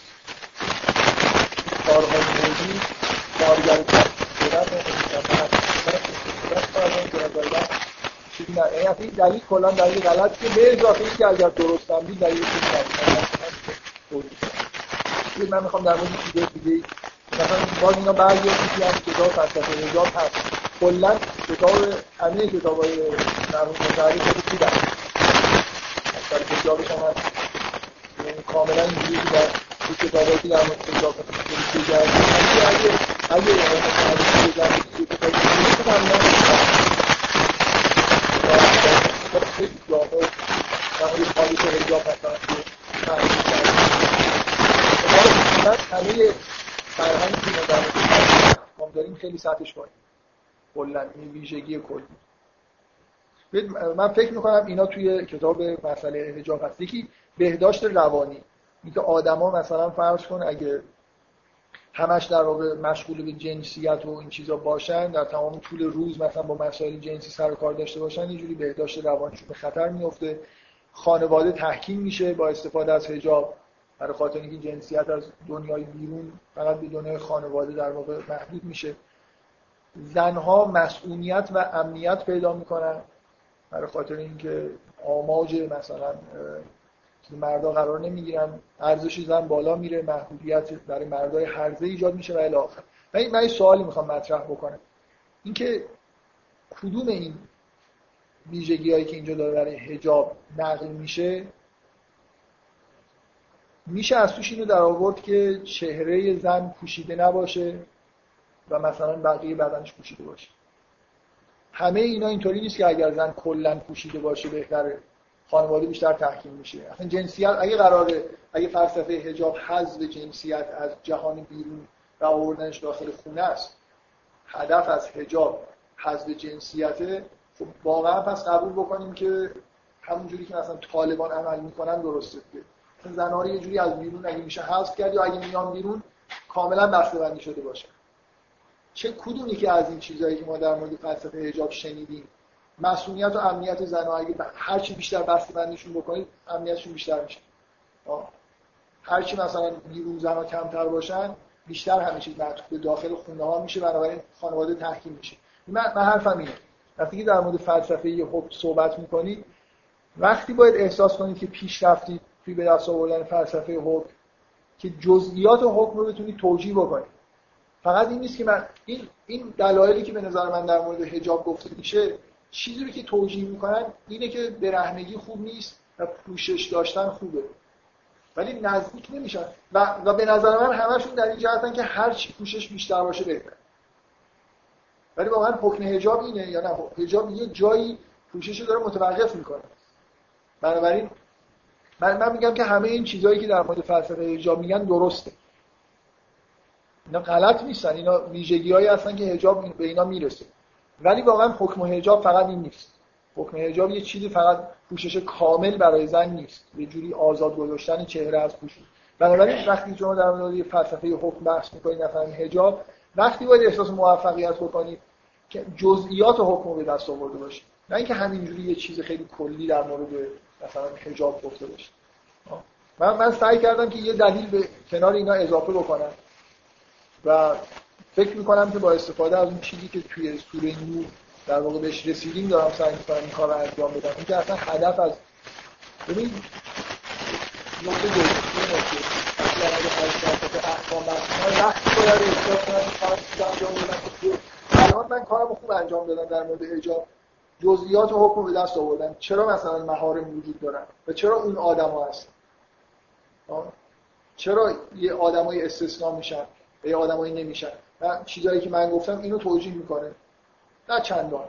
کارهای موجود کارگر نه این دلیل کلا دلیل غلط که به اضافه اینکه اگر درست هم دید دلیل درست. من میخوام در مورد چیزای دیگه مثلا باز اینا بعضی چیزی هم که دار فلسفه حجاب هست، کلا کتاب همه کتابای مرحوم مطهری که دیدم اصلا حجابش هم هست، یعنی کاملا اینجوری که در کتابایی که در مورد حجاب هست اگه اگه اگه خیلی جاهد و خیلی خالی که حجاب هستن که همه فرهنگی که ما داریم داریم خیلی سطحش کنیم کلن این ویژگی کلی. من فکر میکنم اینا توی کتاب مسئله حجاب هست. یکی بهداشت روانی، اینکه آدم ها مثلا فرض کن اگه همش در رابطه مشغول به جنسیت و این چیزا باشن، در تمام طول روز مثلا با مسائل جنسی سر و کار داشته باشن، یه جوری بهداشت روانشون به خطر میفته. خانواده تحکیم میشه با استفاده از حجاب، برای خاطر اینکه جنسیت از دنیای بیرون فقط به دنیای خانواده در واقع محدود میشه. زنها مسئولیت و امنیت پیدا میکنن برای خاطر اینکه آماج مثلا مردا قرار نمیگیرن، ارزش زن بالا میره، محدودیت برای مردای هرزه ایجاد میشه و الی آخر. من من یه سوالی میخوام مطرح بکنم، اینکه کدوم این ویژگی‌هایی که اینجا داره برای حجاب نقل میشه میشه از توش اینو در آورد که چهره زن پوشیده نباشه و مثلا بقیه بدنش پوشیده باشه؟ همه اینا اینطوری نیست که اگر زن کلا پوشیده باشه بهتره، خانواده بیشتر تحکیم میشه. اصلا جنسیت اگه قراره، اگه فلسفه حجاب حذف جنسیت از جهان بیرون و آوردنش داخل خونه است، هدف از حجاب حذف جنسیته، خب واقعا پس قبول بکنیم که همونجوری که مثلا طالبان عمل میکنن درسته، که زن‌ها رو یه جوری از بیرون اگه میشه حذف کرد یا اگه میان بیرون کاملا بسته‌بندی شده باشه. چه کدومی که از این چیزایی که ما در مورد فلسفه حجاب شنیدیم، مسئولیت و امنیت زن‌ها اگه هر چی بیشتر بسته‌بندیشون بکنید امنیتشون بیشتر میشه. هر چی مثلا بیرون زن‌ها کمتر باشن، بیشتر همه چیز معطوف به داخل خونه‌ها میشه، بنابراین خانواده تحکیم میشه. من من حرفم اینه، وقتی که در مورد فلسفه حجاب صحبت می‌کنید، وقتی باید احساس کنید که پیش رفتید توی به دست آوردن فلسفه حکم که جزئیات حکم رو بتونید توجیه بکنید. فقط این نیست که من این این دلایلی که به نظر من در مورد حجاب گفته میشه، چیزی رو که توجیه میکنن اینه که برهنگی خوب نیست و پوشش داشتن خوبه، ولی نزدیک نمیشن و و به نظر من همشون در این جهتن که هر چی پوشش بیشتر باشه بهتره. ولی واقعا حکم حجاب اینه یا نه؟ حجاب یه جایی پوشش رو داره متوقف میکنه. بنابراین من من میگم که همه این چیزایی که در مورد فلسفه حجاب میگن درسته، اینا غلط نیستن، اینا ویژگی‌هایی هستن که حجاب به اینا میرسه. ولی واقعا حکم حجاب فقط این نیست. حکم حجاب یه چیزی فقط پوشش کامل برای زن نیست، یه جوری آزاد گذاشتن چهره از پوشش. بنابراین وقتی شما در مورد فلسفه حکم بحث می‌کنید، مثلا حجاب، وقتی باید احساس موفقیت بکنید که جزئیات حکم رو به دست آورده باشید، نه اینکه همینجوری یه چیز خیلی کلی در مورد مثلا حجاب گفته باشه. من من سعی کردم که یه دلیل به کنار اینا اضافه بکنم و فکر میکنم که با استفاده از اون چیزی که توی سوره نور در واقع بهش رسیدیم دارم سعی میکنم این کار رو انجام بدم. این که اصلا هدف از ببینید نقطه دوم اینه که اصلا اگه فلسفه احکام بحث وقتی باید احساس کنم فلسفه انجام بدم که الان من کارم خوب انجام دادم در مورد حجاب، جزئیات و حکم به دست آوردن، چرا مثلا محارم وجود دارن و چرا اون آدما هستن، چرا یه آدمای استثنا میشن به آدمایی نمیشن. من چیزایی که من گفتم اینو توجیه میکنه، نه چندان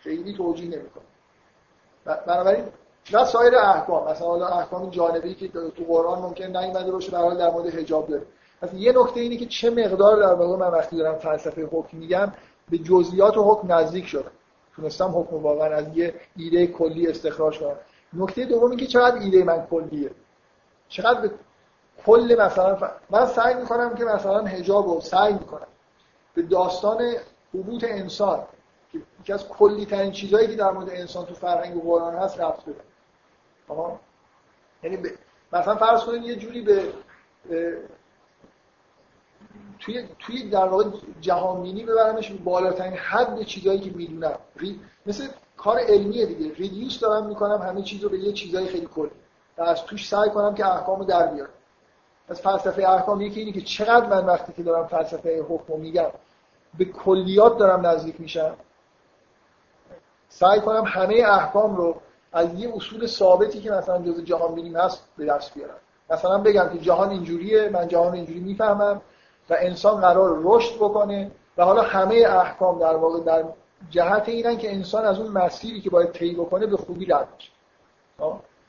خیلی توجیه نمیکنه. بنابراین نه سایر احکام، مثلا حالا احکام جانبی که تو قرآن ممکن نیومده باشه به هر حال در مورد حجاب داره. مثلا یه نکته اینه که چه مقدار در واقع من وقتی دارم فلسفه حکم میگم به جزئیات و حکم نزدیک شدم، تونستم حکم واقعا از یه ایده کلی استخراج کنم. نکته دوم اینکه چقدر ایده من کلیه، چقدر به کل مثلا ف... من سعی میکنم که مثلا حجابو سعی میکنم به داستان حبوط انسان که یکی از کلی ترین چیزایی که در مورد انسان تو فرهنگ و قرآن هست ربط بده. آها، یعنی ب... مثلا فرض کنید یه جوری به اه... توی توی در واقع جهان بینی ببرمش بالاترین حد چیزایی که میدونم، ری... مثل کار علمیه دیگه، ریدیوس دارم میکنم همه چیزو به یه چیزای خیلی کلی و از توش سعی کنم که احکامو در بیارم. پس فلسفه احکام یکی اینه که چقدر من وقتی که دارم فلسفه حکم میگم به کلیات دارم نزدیک میشم، سعی کنم همه احکام رو از یه اصول ثابتی که مثلا جزء جهان بینیم هست به دست بیارم. مثلا بگم که جهان اینجوریه، من جهان اینجوری میفهمم و انسان قرار رشد بکنه و حالا همه احکام در واقع در جهت اینن که انسان از اون مسیری که باید طی بکنه به خوبی رد بشه.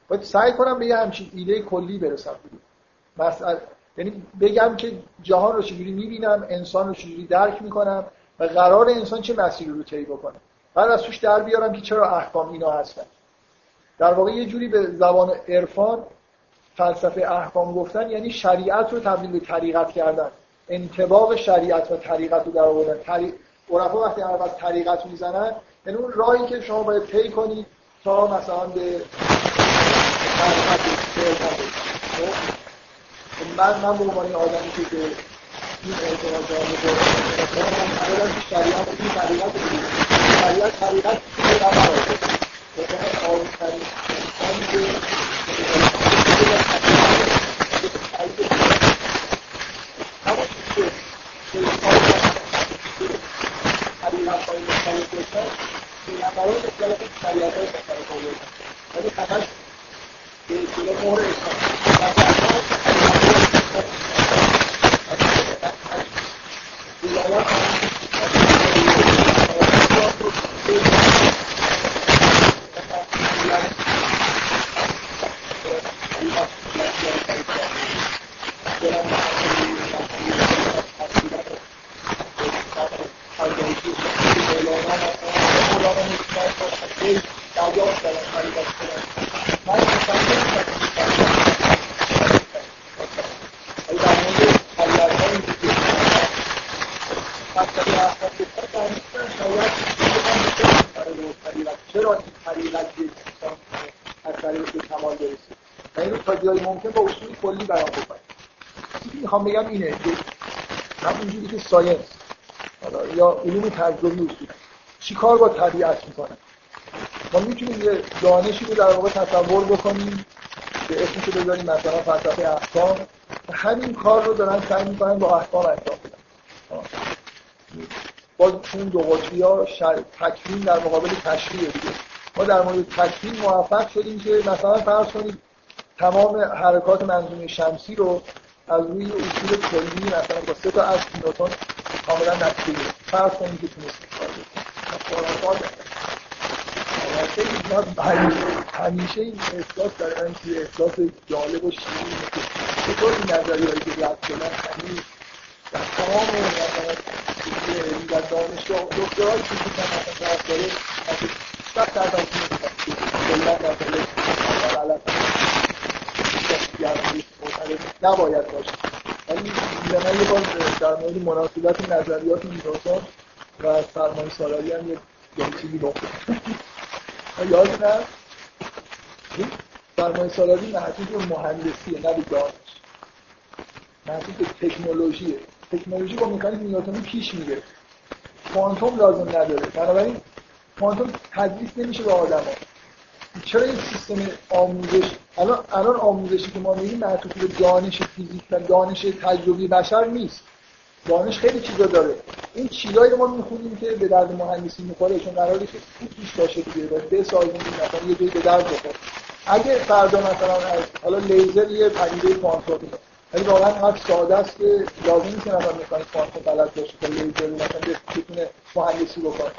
باید سعی کنم به یه همچین ایده کلی برسم. مسئله یعنی بگم که جهان رو چجوری می‌بینم، انسان رو چجوری درک می‌کنم و قرار انسان چه مسیری رو طی بکنه. بعد از توش در بیارم که چرا احکام اینا هستن. در واقع یه جوری به زبان عرفان فلسفه احکام گفتن یعنی شریعت رو تبدیل به طریقت کردن. انکباب شریعت و طریقت رو در آوردن. طریق عرفا وقتی عرفا طریقت میزنن، یعنی اون راهی که شما باید طی کنید تا مثلا به طریقت برسید. من من به عنوان آدمی که به این اعتراض جامعه دارم، اولا شریعت این طریقت رو بگیرید. شریعت طریقت رو نبراید. بکنه آن طریق میگم اینه که هم اینجوری که ساینس یا علوم تجربی اصولا چی کار با طبیعت میکنن. ما میتونیم یه دانشی رو در واقع تصور بکنیم که اسمش رو بذاریم مثلا فلسفه احکام، همین کار رو دارن سعی میکنن با احکام انجام بدن. باز اون دو قطبی‌ها تکوین در مقابل تشریع دیگه. ما در مورد تکوین موفق شدیم که مثلا فرض کنید تمام حرکات منظومه شمسی رو از روی اصول کلی مثلا با سه تا اصل نیوتن کاملا نتیجه فرض کنید که تونستید کار بکنید. خرافات همیشه این احساس دارن که احساس جالب و شیرین که چطور این نظریه‌هایی که رد شدن همین در تمام این در دانشگاه دکترهایی که می‌کنن مثلا رد داره از شخص در دانشگاه کلا در دانشگاه نباید باشه. ولی من یه باز در مورد مناسبت نظریات نیوتن و سرمایه سالاری هم یه چیزی بخونم. یاد نه؟ سرمایه سالاری محصول به مهندسیه، نه به دانش. محصول به تکنولوژیه. تکنولوژی با مکانیک نیوتنی پیش میره. کوانتوم لازم نداره. بنابراین کوانتوم تدریس نمیشه به آدم‌ها. چرا این سیستم آموزش الان الان آموزشی که ما می‌بینیم معطوف به دانش فیزیک و دانش تجربی بشر نیست. دانش خیلی چیزا داره. این چیزایی رو ما می‌خونیم که به درد مهندسی می‌خوره، چون قراره که توش باشه دیگه، باید بسازیم مثلا یه جایی به درد بخوره. اگه فردا مثلا از حالا لیزر یه پدیده کوانتومی باشه، ولی واقعاً حق ساده است که لازم نیست مثلا مکانیک کوانتوم بلد باشه که لیزر مثلا بتونه مهندسی بکنه.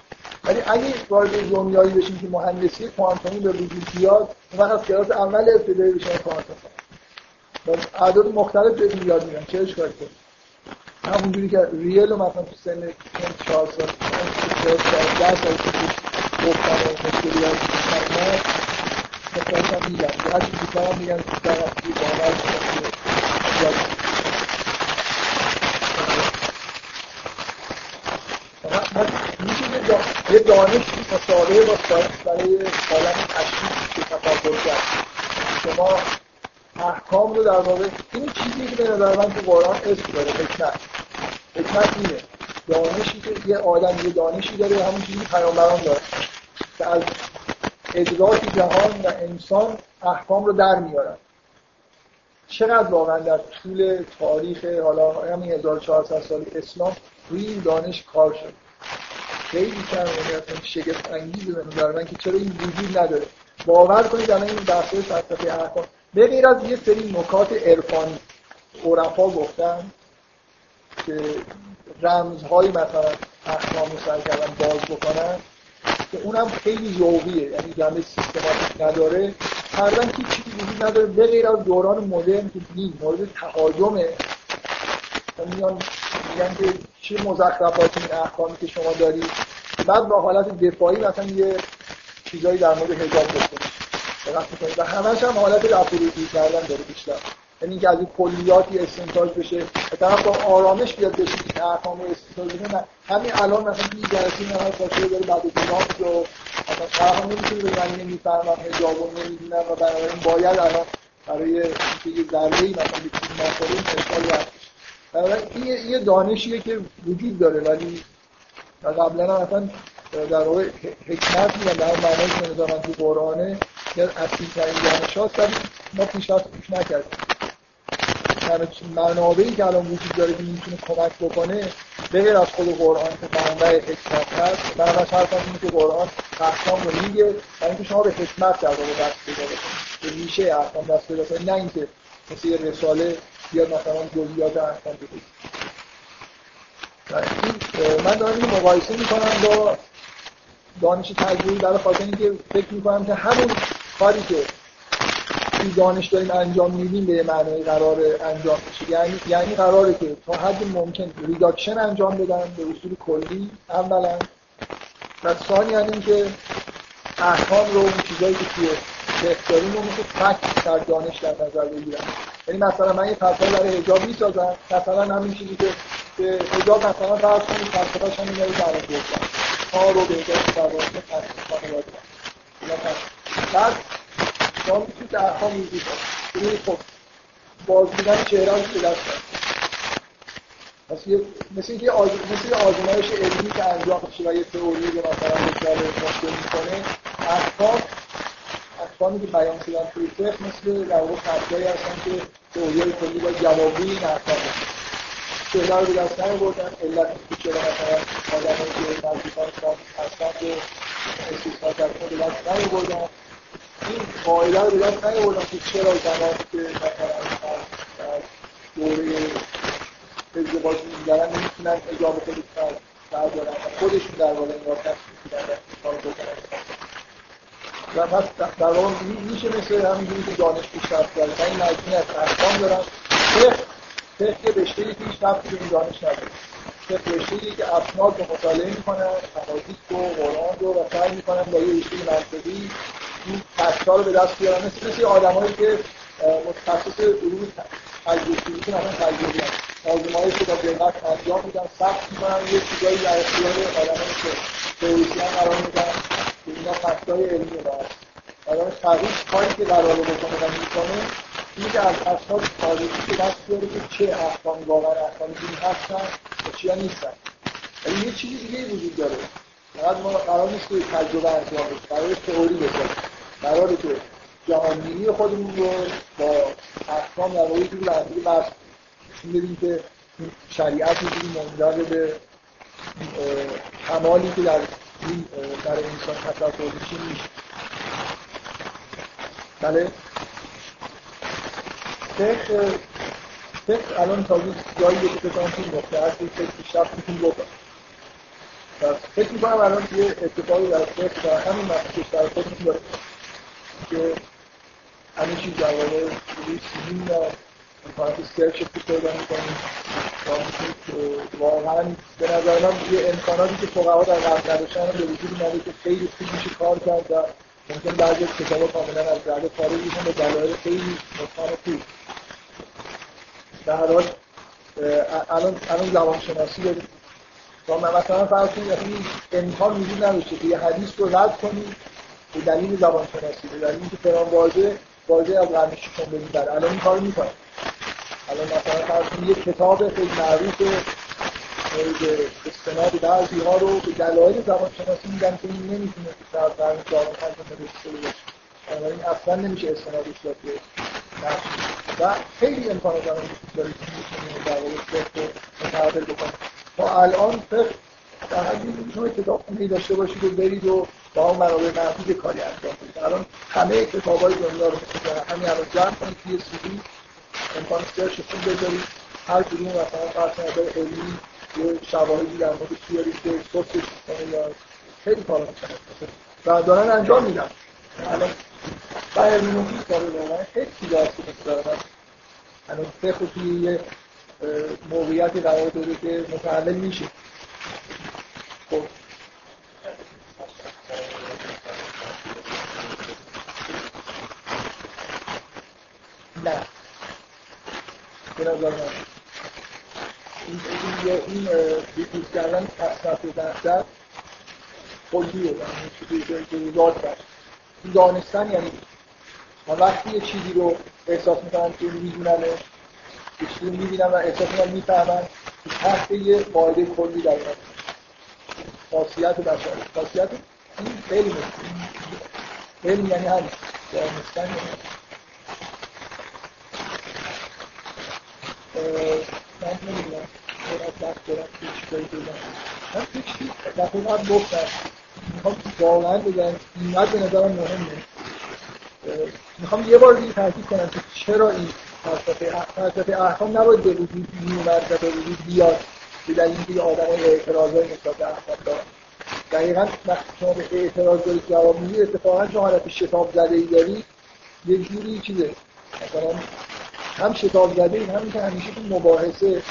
ولی اگه وارد دنیایی بشیم که مهندسی کوانتومی به وجود بیاد، اون وقت کلاس اول ابتدایی بشه کوانتوم. و اعداد مختلف به یاد میارن. چه اشکالی داره؟ همونجوری که ریل رو مثلا تو سن چهار سال، چهارده سال گفتن و مشکلی از سرما مثلا میگن. وقتی میگن میگن طرفی باور کنه. یه دانش مصابه با ساینس برای حالت تشریف که تفاضل کرد. شما احکام رو در واقع این چیزی که به نظر من تو قرآن اسم داره حکمت. حکمت اینه دانشی که یه آدم یه دانشی داره، همون چیزی پیامبران داره که از ادراک جهان و انسان احکام رو در میارن. چقدر واقعا در طول تاریخ حالا همین هزار و چهارصد سال اسلام روی این دانش کار شد. خیلی کم میگم شگفت انگیزه به نظر من که چرا این وجود نداره. باور کنید الان این بحث‌های فلسفه احکام به غیر از یه سری نکات عرفانی عرفا گفتن که رمزهای مثلا احکام رو سعی کردن باز بکنن که اونم خیلی ذوقیه، یعنی جنبه سیستماتیک نداره. حالا هیچ چیزی وجود نداره به غیر از دوران مدرن که دین مورد تهاجمه. میان میگن که چه مزخرفاتی این احکامی که شما دارید، بعد با حالت دفاعی مثلا یه چیزایی در مورد حجاب گفتن و همش هم حالت لافروزی کردن داره بیشتر. یعنی اینکه از این کلیاتی استنتاج بشه و طرف با آرامش بیاد بشه که احکام استنتاج بشه. همین الان مثلا توی جلسه اینا باشه داره بعد از اون رو مثلا طرف نمیتونه بگه نمیفهمم حجابو نمیدونم و بنابراین باید الان برای یه ذره‌ای مثلا بتونیم ماخورین استفاده کنیم. بنابراین این یه دانشیه که وجود داره ولی قبلا مثلا در واقع حکمت میگن در معنی که نظامن تو قرآنه که اصلی ترین دانش هاست ولی ما پیشرفت روش نکردیم. منابعی که الان وجود داره که میتونه کمک بکنه بغیر از خود قرآن که منبع حکمت هست، من از حرفم اینه که قرآن احکام رو میگه برای اینکه شما به حکمت در واقع دست پیدا بکنید، به ریشه احکام دست پیدا کنید، نه اینکه مثل یه رساله بیاد مثلا جزئیات احکام بگید. من دارم این مقایسه میکنم با دانش تجربی برای خاطر اینکه فکر میکنم که همون کاری که این دانش داریم انجام میدیم به معنی قرار انجام بشه، یعنی یعنی قراره که تا حد ممکن ریداکشن انجام بدن به اصول کلی اولا و ثانیا اینکه احکام رو اون چیزایی که توی بهترین رو مثل فکت در دانش در نظر بگیرن. یعنی مثلا من یه فلسفه برای حجاب میسازم، مثلا همین چیزی که که حجاب مثلا فرض کنید فلسفه‌اش هم می‌گه در واقع کار رو به جای فلسفه فلسفه باید باشه. شما میتونید احکام میدید این خب باز دیدن چهره هایی که دست کنید مثل اینکه آزمایش علمی که انجام میشه و یه تئوری که مثلا مثال مشکل میکنه احکام احکامی که بیان شدن توی فقه مثل در واقع فردایی هستن که تئوری کلی باید جوابی این احکام هستن چهره رو به دست نمی‌بردن علت که چرا مثلا آدمایی که نزدیکان شما هستن که استثبات در خود به دست نمی‌بردن این قاعده رو بگم خیلی بودم که چرا زمانی که مثلا از دوره ازدواج می‌گرن نمی‌تونن اجابه خودش بردارن و خودشون در واقع این را کشف می‌کنن در کار بکنن و پس در واقع میشه مثل همینجوری که دانش پیشرفت داره و این مجموعه از احکام دارن فقه فقه یه رشته‌ای که هیچ وقت به این دانش نداره، فقه رشته‌ای که اسناد رو مطالعه می‌کنن احادیث رو قرآن رو و سعی می‌کنن با یه رشته منطقی این فکت‌ها رو به دست بیارن، مثل مثل آدمایی که متخصص علوم تجربی میشن اصلا تجربی هستن آزمایش رو با دقت انجام میدن ثبت میکنن یه چیزایی در اختیار آدمایی که تئوریسین قرار میدن اینا فکت‌های علمی هست. آدم تحقیق کاری که در واقع بکنه میکنه اینه که از اسناد تاریخی به دست بیاره که چه احکامی واقعا احکام دینی هستن و چیا نیستن. ولی یه چیزی دیگه وجود داره، فقط ما قرار نیست که تجربه انجام بشه، قرار تئوری بشه، قراره که جهانبینی خودمون رو با احکام در واقع جور لحظه بس می‌بینیم که شریعت می‌بینیم منجر به کمالی که در این برای انسان تصور میشه میشه. بله فقه فقه الان تازه جاییه که بکنم توی نقطه هست که فقه پیشرفت می‌تونیم بکنم. پس فکر می‌کنم الان یه اتفاقی در فقه در همین مسئله در خود می‌داره که همه چیز در واقع روی سیزیم دارد امکانات سرچ رو پیدا می‌کنیم و واقعاً به نظر من یه امکاناتی که فقها در قبل نداشتن به وجود اومده که خیلی خوب میشه کار کرد و ممکن بعضی از کتاب‌ها کاملاً از رده خارج میشن به دلایل خیلی متفاوتی. در هر حال الان الان زبان‌شناسی داریم و من مثلا فرض کنید این امکان وجود نداشته که یه حدیث رو رد کنید به دلیل زبان‌شناسی، به دلیل اینکه فلان واژه واژه از قرن ششم به این بره. الان این کارو میکنه. الان مثلا فرض کنید یه کتاب خیلی معروف به استناد بعضی‌ها رو به دلایل زبان‌شناسی میگن که این نمیتونه که از قرن چهاردهم نوشته بشه، بنابراین اصلا نمیشه استنادش داد به و خیلی امکانات داره که میتونه در واقع متعادل بکنه. تا الان فقط در حدی میتونه کتاب خونه‌ای داشته باشید و برید و با اون منابع محدود کاری انجام بدید. الان همه کتاب‌های دنیا رو همین الان جمع کنید توی سی‌دی امکان سرچ خوب بذارید، هر کدوم مثلا فرض کنید علمی یه شواهدی در مورد بیارید که سرچش کنه یا خیلی کارا میکنه و دارن انجام میدن. الان باید منویی کار واقعا خیلی داره استفاده. الان فقط توی موقعیتی قرار داره که متعلل میشه. خب نه به نظر من این بیدیز کردن تصمت دستر قلیه دانستن، یعنی من وقتی یه چیزی رو احساس میکنم که میدونمش، یه چیزی رو میبینم و احساس میکنم میفهمم تحت یه قاعده کلی در این خاصیت بشر، خاصیت این خیلی مثل علم، یعنی همین دانستن، یعنی من نمیدونم برای وقت دارم که چیزایی بگم، من که چیز وقتی هم گفتم میخوام واقعا بگم اینقدر به نظرم مهمه، میخوام یه بار دیگه تاکید کنم که چرا این فلسفه احکام نباید به وجود میومد و به وجود بیاد به دلیل اینکه آدمای اعتراضایی نسبت به احکام دارن. دقیقاً وقتی شما به اعتراض دارید جواب میدید، اتفاقاً شما حالت شتاب زده‌ای دارید، یه جوری چیزه مثلا هم شتاب زده این همین که همیشه تو مباحثه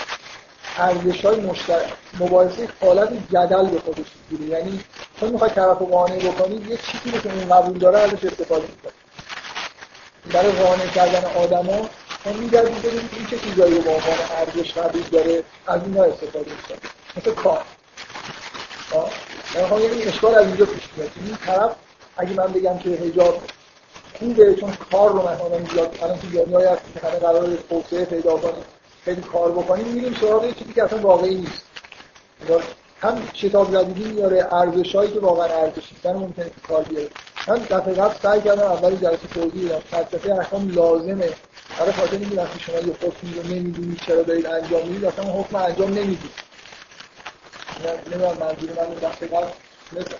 ارزش‌های مشترک، مباحثه حالت جدل به خودش می‌گیره، یعنی شما می‌خواید طرفو قانع بکنید یه چیزی که اون قبول داره ازش استفاده کنید. برای قانع کردن آدم‌ها شما می‌گردید ببینید این چه چیزایی رو به عنوان ارزش قبول داره، از اینا استفاده کنید. مثل کار. ها؟ شما یه اشکال از اینجا پیش میاد. این طرف اگه من بگم که حجاب خوبه چون کار رو مثلا زیاد الان تو دنیای هست که همه قراره توسعه پیدا کنه، خیلی کار بکنیم، میریم سراغ چیزی که اصلا واقعی نیست. هم شتاب زدگی میاره، ارزشایی که واقعا ارزشی داره ممکنه که کار بیاره. من دفعه قبل سعی کردم اول جلسه توضیح بدم فلسفه احکام لازمه، برای خاطر اینکه وقتی شما یه حکمی رو نمیدونید چرا دارید انجام میدید، اصلا حکم انجام نمیدید. نه نه منظور من دفعه قبل مثلا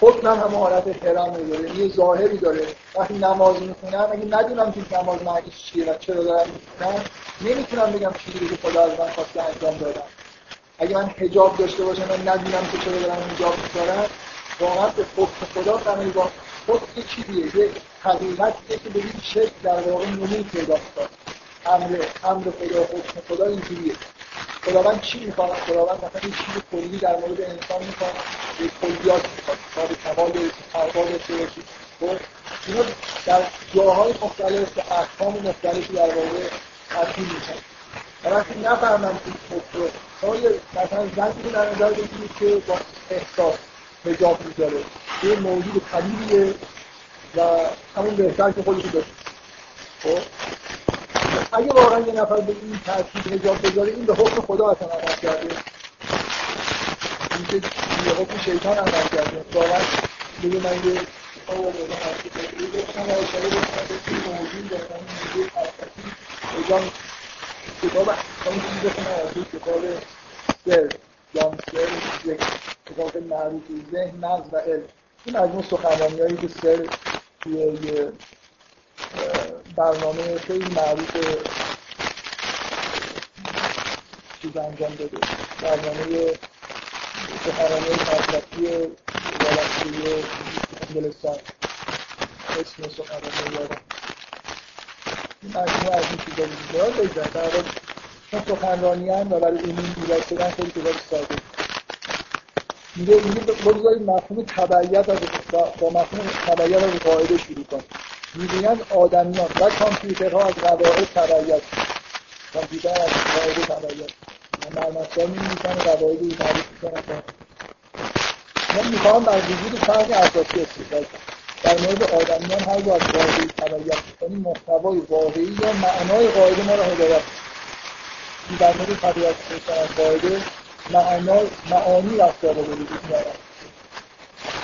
حکم هم همه حالت حرام داره، یه ظاهری داره. وقتی نماز میخونم اگه ندونم که نماز معنیش چیه و چرا دارم میخونم، نمیتونم بگم چیزی که خدا از من خواسته انجام دادم. اگه من حجاب داشته باشم و ندونم که چرا دارم حجاب میذارم، واقعا به حکم خدا تعمیل با حکم چیزیه، یه حقیقتیه که به این شکل در واقع نمون پیدا میکنه. امر امر خدا، حکم خدا اینجوریه. خداوند چی می‌خواد؟ خداوند مثلا یه چیز کلی در مورد انسان می‌خواد، یه کلیات می‌خواد، تا به کمال ارواح برسه. خب اینا در جاهای مختلف که احکام مختلفی در واقع تطبیق می‌شن. وقتی نفهمم این خطر، شاید مثلا زنی در نظر بگیرید که با احساس حجاب می‌ذاره، یه موجود طبیعیه و همون بهتر که خودش باشه. خب اگه واقعا یه نفر به این ترتیب حجاب بذاره، این به حکم خدا اصلا عمل کرده، این که به حکم شیطان عمل کرده. واقعا بگه من یه آقا بگه هستی بگه بگشتم و اشاره بگشتم به این موجود دستم این موجود ترتیب حجاب کتاب همین چیز بخونه آسید کتاب سر جام سر یک کتاب معروفی ذهن، مغز و علم. این از اون سخنرانی هایی که سر توی برنامه خیلی معروف چیز انجام داده، برنامه سخنرانی مطلبی جلال ستاری اسم سخنرانی دارم. این مجموعه از این چیزا دیگه دارد در حال چون سخنرانی هم و برای این دیگه شدن خیلی کتاب ساده میگه بگذارید مفهوم تبعیت با مفهوم تبعیت از قاعده شروع کنید. می‌بینند آدمیان و کامپیوترها از قواعد تبعیت، کامپیوتر از قواعد تبعیت و نرم‌افزار می‌نویسند قواعد رو تعریف می‌کنند. من می‌خواهم بر وجود فرق اساسی استدلال کنم. در مورد آدمیان هر دو از قواعد تبعیت می‌کنیم، محتوای واقعی یا معنای قاعده ما را هدایت می‌کند. در مورد تبعیت از قاعده معنای معانی رفتار به وجود می‌آورد.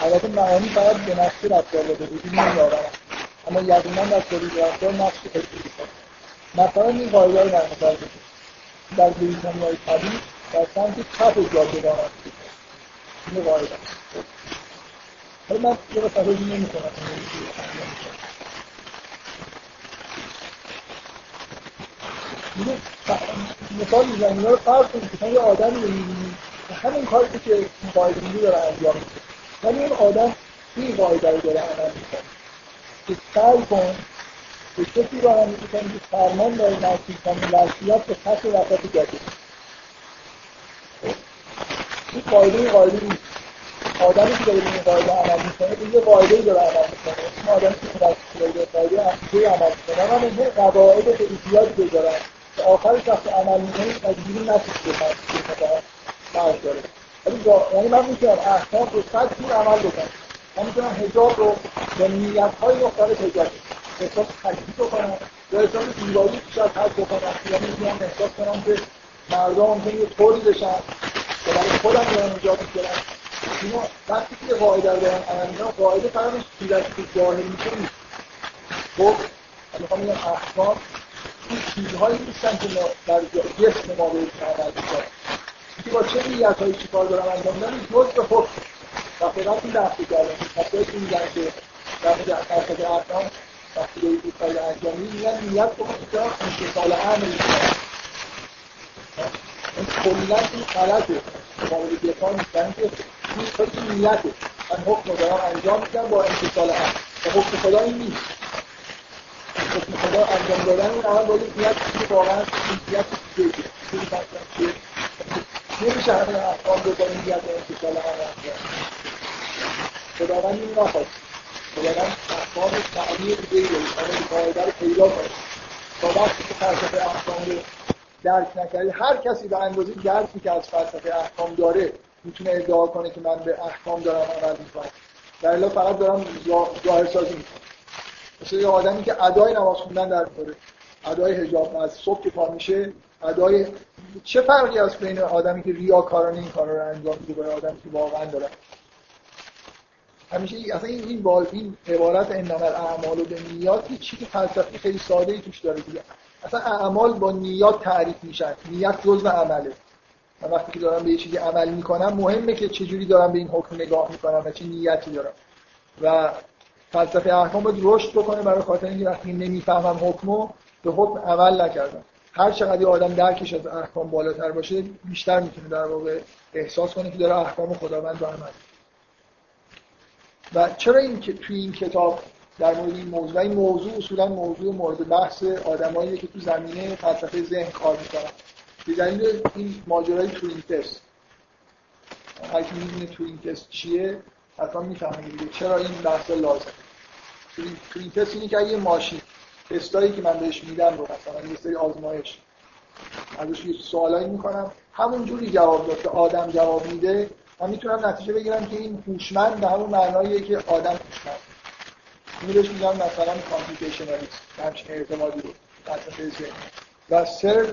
البته معانی فقط به نفسی رفتار به وجود نمی‌آورد، اما یقینا در طریق رفتار نقش خیلی می‌کنه. مثلا این قاعده رو برمی‌دارد در بریتانیای پاریس در سمت چپ جاده‌ها است. این قاعده است. ولی من یه تفاوتی نمی‌کنم. مثال می‌زنم رو فرض کنید که یه آدمی رو می‌بینید که همین کاری که این قاعده رو داره انجام می‌ده، ولی این آدم این قاعده رو داره عمل می‌کنه. که سعی کن به کسی را هم میکنی که فرمان داری نسید کنی لحظیت به خط وقت گذید. این قاعده این قاعده نیست. آدمی که داری این قاعده عمل میکنه این یه قاعده‌ای داره عمل میکنه. این آدمی که داری این قاعده عمل میکنه هم این قواعد به ایتیاج بذارن آخرش وقتی عمل می‌کنید مجبوری نشید که فرض داره. یعنی من می‌تونم احکام رو صد جور عمل بکنم. من می‌تونم حجاب رو به نیت‌های مختلف حجاب حساب تجدید بکنم یا حساب دیواری شاید حد بکنم، یعنی می‌تونم احساس کنم که مردم یه طوری بشن که برای خودم دارم ایجاد می‌کنم. اینو وقتی که قاعده رو دارم عمل می‌کنم، قاعده فرامش که ظاهر میشه نیست. خب می‌خوام این احکام این چیزهایی نیستن که ما در جسم ما باید عمل بکنیم. اینکه با چه نیت‌هایی چیکار دارم انجام میدم جز به خود و فقط این رفته کردم. حتی این میگن که رفته افراد احکام وقتی به این کاری انجام میدن نیت بکنید که انتقال عمل می‌کنم. این کلاً این غلطه. قابل دفاع نیستن که این خود نیته. من حکم دارم انجام میدم با انتقال عمل. و حکم خدا این نیست. حکم خدا انجام دادن اون عمل باید نیت که واقعاً نیت بگیره. این مثلا نمیشه همین افغان رو با نیت انتقال عمل انجام خداوند این نخواست. خداوند احکام تعمیر دیگه این قاعده رو پیدا کنه. تا وقتی که فلسفه احکام رو درک نکرد، هر کسی به اندازه درکی که از فلسفه احکام داره میتونه ادعا کنه که من به احکام دارم عمل می‌کنم. در الا فقط دارم ظاهر سازی می‌کنم. مثل یه آدمی که ادای نماز خوندن در پره، ادای حجاب از صبح که پا میشه، ادای چه فرقی هست بین آدمی که ریاکارانه این کارا رو انجام میده با آدمی که واقعا داره؟ همیشه اصلا این این با این عبارت انما الاعمال و بالنیات یه چیز فلسفی خیلی ساده‌ای توش داره دیگه. اصلا اعمال با نیات تعریف میشن. نیت جزء عمله. من وقتی که دارم به یه چیزی عمل میکنم مهمه که چجوری دارم به این حکم نگاه میکنم و چه نیتی دارم. و فلسفه احکام باید رشد بکنه برای خاطر اینکه وقتی نمیفهمم حکمو به حکم عمل نکردم. هر چقدر آدم درکش از احکام بالاتر باشه بیشتر میتونه در واقع احساس کنه که داره احکام خداوند رو عمل. و چرا این که توی این کتاب در مورد این موضوع، این موضوع اصولا موضوع مورد بحث آدماییه که تو زمینه فلسفه ذهن کار می‌کنن. به دلیل این ماجرای تورینگ تست. هر کی می‌دونه تورینگ تست چیه، حتما می‌فهمه دیگه چرا این بحث لازمه. تورینگ تست اینه که یه ماشین تستایی که من بهش میدم رو مثلا یه سری آزمایش ازش یه سوالایی می‌کنم، همون جوری جواب داد که آدم جواب میده. من میتونم نتیجه بگیرم که این هوشمند به همون معناییه که آدم هوشمند. اینو بهش میگم مثلا کامپیوتیشنالیست، همچین اعتمادی رو فلسفه ذهن. و سر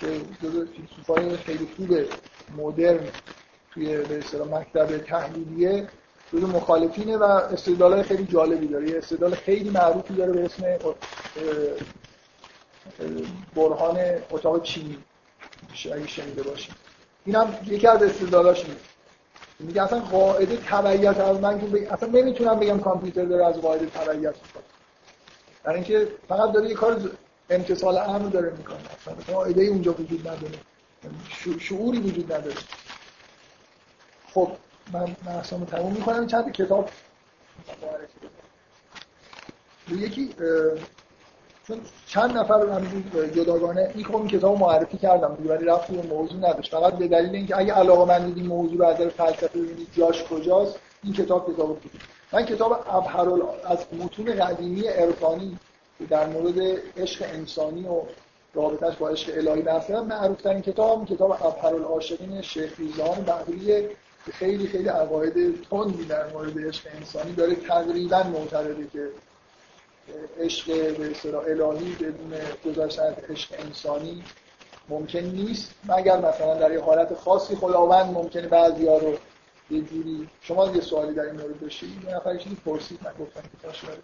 که جزو فیلسوفای خیلی خوب مدرن توی به اصطلاح مکتب تحلیلیه، جزو مخالفینه و استدلالای خیلی جالبی داره. یه استدلال خیلی معروفی داره به اسم برهان اتاق چینی. اگه شنیده باشید. اینم یکی از استدلالاش نیست. میگه اصلا قاعده تبعیت از من که بگم اصلا نمیتونم بگم کامپیوتر داره از قاعده تبعیت میکنه، در اینکه فقط داره یه کار امتثال امر داره میکنه. اصلا قاعده اونجا وجود نداره، شعوری وجود نداره. خب من بحثمو تموم میکنم. چند کتاب یکی چون چند نفر رو همین جداگانه این کمی کتاب معرفی کردم دیگه، ولی رفتی به موضوع نداشت. فقط به دلیل اینکه اگه علاقه‌مندید این موضوع رو از نظر فلسفی ببینید جاش کجاست، این کتاب کتابو بخونید. من کتاب ابهرال از متون قدیمی عرفانی در مورد عشق انسانی و رابطه‌اش با عشق الهی بحث کردم. معروف‌ترین کتابم کتاب ابهرالعاشقین شیخ عبدالکریم حائری که خیلی خیلی عقاید تندی در مورد عشق انسانی داره. تقریباً معترضه که عشق به اصطلاح الهی بدون گذاشتن از عشق انسانی ممکن نیست، مگر مثلا در یه حالت خاصی خداوند ممکنه بعضیا رو یه جوری. شما یه سوالی در این مورد داشتید، یه نفر چیزی پرسید من گفتم که تاش بردم.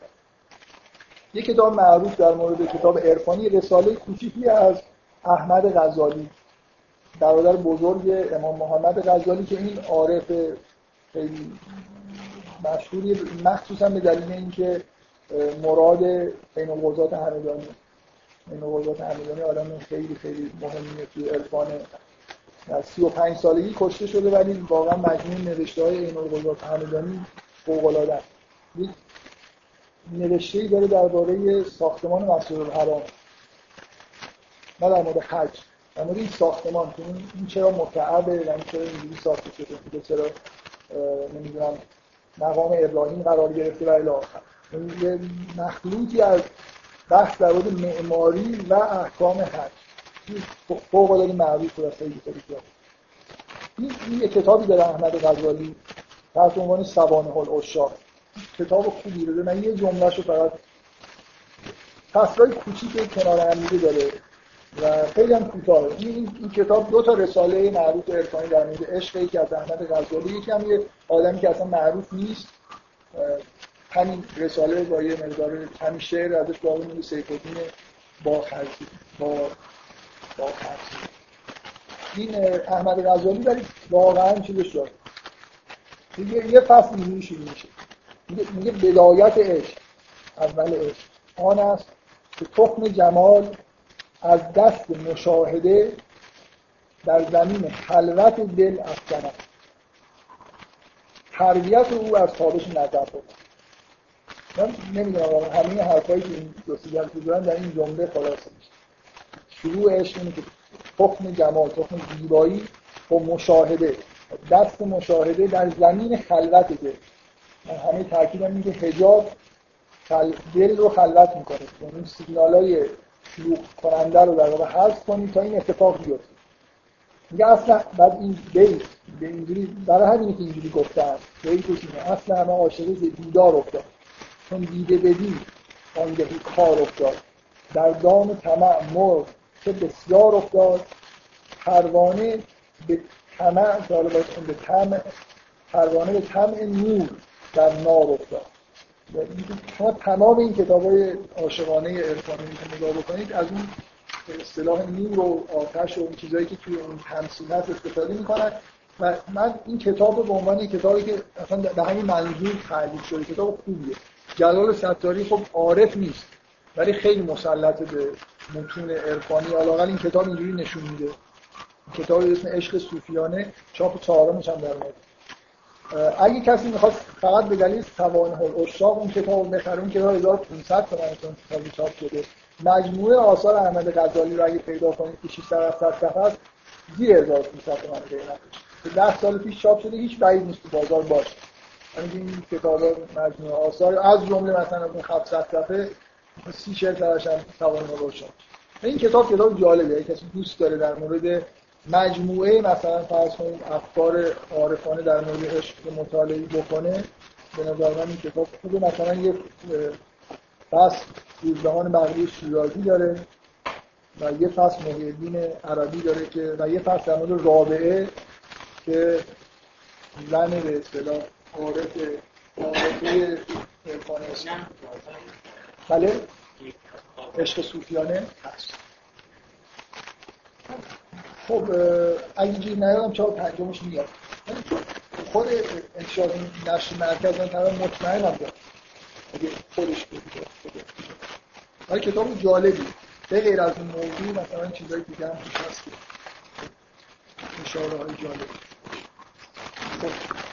یه کتاب معروف در مورد کتاب عرفانی، رساله کوچیکی از احمد غزالی، برادر بزرگ امام محمد غزالی که این عارف خیلی مشهوریه، مخصوصا به دلیل اینکه مراد عینالقضات همدانی. عینالقضات همدانی آدم خیلی خیلی مهمیه توی عرفان. از سی و پنج سالگی کشته شده، ولی واقعا مجموع نوشته‌های عینالقضات همدانی فوق‌العاده است. یک نوشته‌ای داره درباره ساختمان مسجد الحرام، نه در مورد حج، در مورد این ساختمان که این چرا متعبه، یعنی چرا اینجوری ساخته شده، چرا نمیدونم مقام ابراهیم قرار گرفته و الی آخر. یه مخلوطی از بحث در مورد معماری و احکام حج. فوق العاده معروف خلاصه اینطوریه. این کتابی داره احمد غزالی تحت عنوان سوانح العشاق، کتاب خوبی داره. من یه جملهشو فقط فصلای کوچیکی کنار هم دیگه داره و خیلی هم کوتاه. این, این کتاب دو تا رساله معروف عرفانی در مورد عشق که از احمد غزالی، یکی هم یه آدمی که اصلا معروف نیست همین رساله با یه مقدار همین شعر ازش باقی مونده، سیف‌الدین با خرسی با با خرسی. این احمد غزالی ولی واقعا چیزش داره دیگه. یه فصل میشه میشه میگه بدایت عشق، اول عشق آن است که تخم جمال از دست مشاهده در زمین خلوت دل افکند، تربیت او از تابش نظر بود. من نمیدونم واقعا همین حرفایی که این دوستی‌ها می‌زنن در این جمله خلاصه میشه. شروعش اینه که تخم جمال، تخم زیبایی و مشاهده، دست مشاهده در زمین خلوت دل. من همه تاکیدم اینه که حجاب دل رو خلوت میکنه، یعنی سیگنال‌های شلوغ کننده رو در واقع حذف کنید تا این اتفاق بیفته. میگه اصلا بعد این بیت به اینجوری برای همینه که اینجوری گفتم، بیتش اینه اصلا همه عاشق دیدار افتاد، چون دیده بدید آنگهی کار افتاد، در دام طمع مرد چه بسیار افتاد، پروانه به طمع طالبات اون به طمع پروانه به طمع نور در نار افتاد. شما تمام این کتاب‌های عاشقانه عرفانی که نگاه بکنید از اون اصطلاح نور و آتش و اون چیزایی که توی اون تمثیل هست استفاده می‌کنن و من این کتاب رو به عنوان کتابی که اصلا به همین منظور تعریف شده کتاب خوبیه. جلال ستاری خب عارف نیست ولی خیلی مسلط به متون عرفانی، علاقل این کتاب اینجوری نشون میده. کتاب اسم عشق صوفیانه، چاپ چهارمش هم در میاد. اگه کسی میخواد فقط به دلیل سوانح العشاق اون کتاب رو بخره، اون کتاب هزار و پانصد تومنتون کتاب چاپ شده. مجموعه آثار احمد غزالی رو اگه پیدا کنید که ششصد هفتصد صفحه است، زیر هزار و پانصد تومن قیمتشه که ده سال پیش چاپ شده، هیچ بعید نیست تو بازار باشه. این کتاب مجموعه آثار از جمله مثلا اون هفتصد صفحه سی چهل تاش هم سوانح العشاق. این کتاب کتاب جالبیه، کسی دوست داره در مورد مجموعه مثلا فرض کنید افکار عارفانه در مورد عشق مطالعه بکنه، به نظر من این کتاب خوبه. مثلا یه فصل روزنامه مغربی شیرازی داره و یه فصل محی‌الدین عربی داره که و یه فصل در مورد رابعه که زن به اصطلاح عارف عارفه عرفانه بله عشق صوفیانه هست. خب اگه جیر نیادم چهار پنجمش میاد خود انتشار نشر مرکز من طبعا مطمئن هم دارم اگه خودش بگیده ولی کتاب جالبی به غیر از این موضوع مثلا چیزایی دیگه هم پیش هست که اشاره های جالبی. خب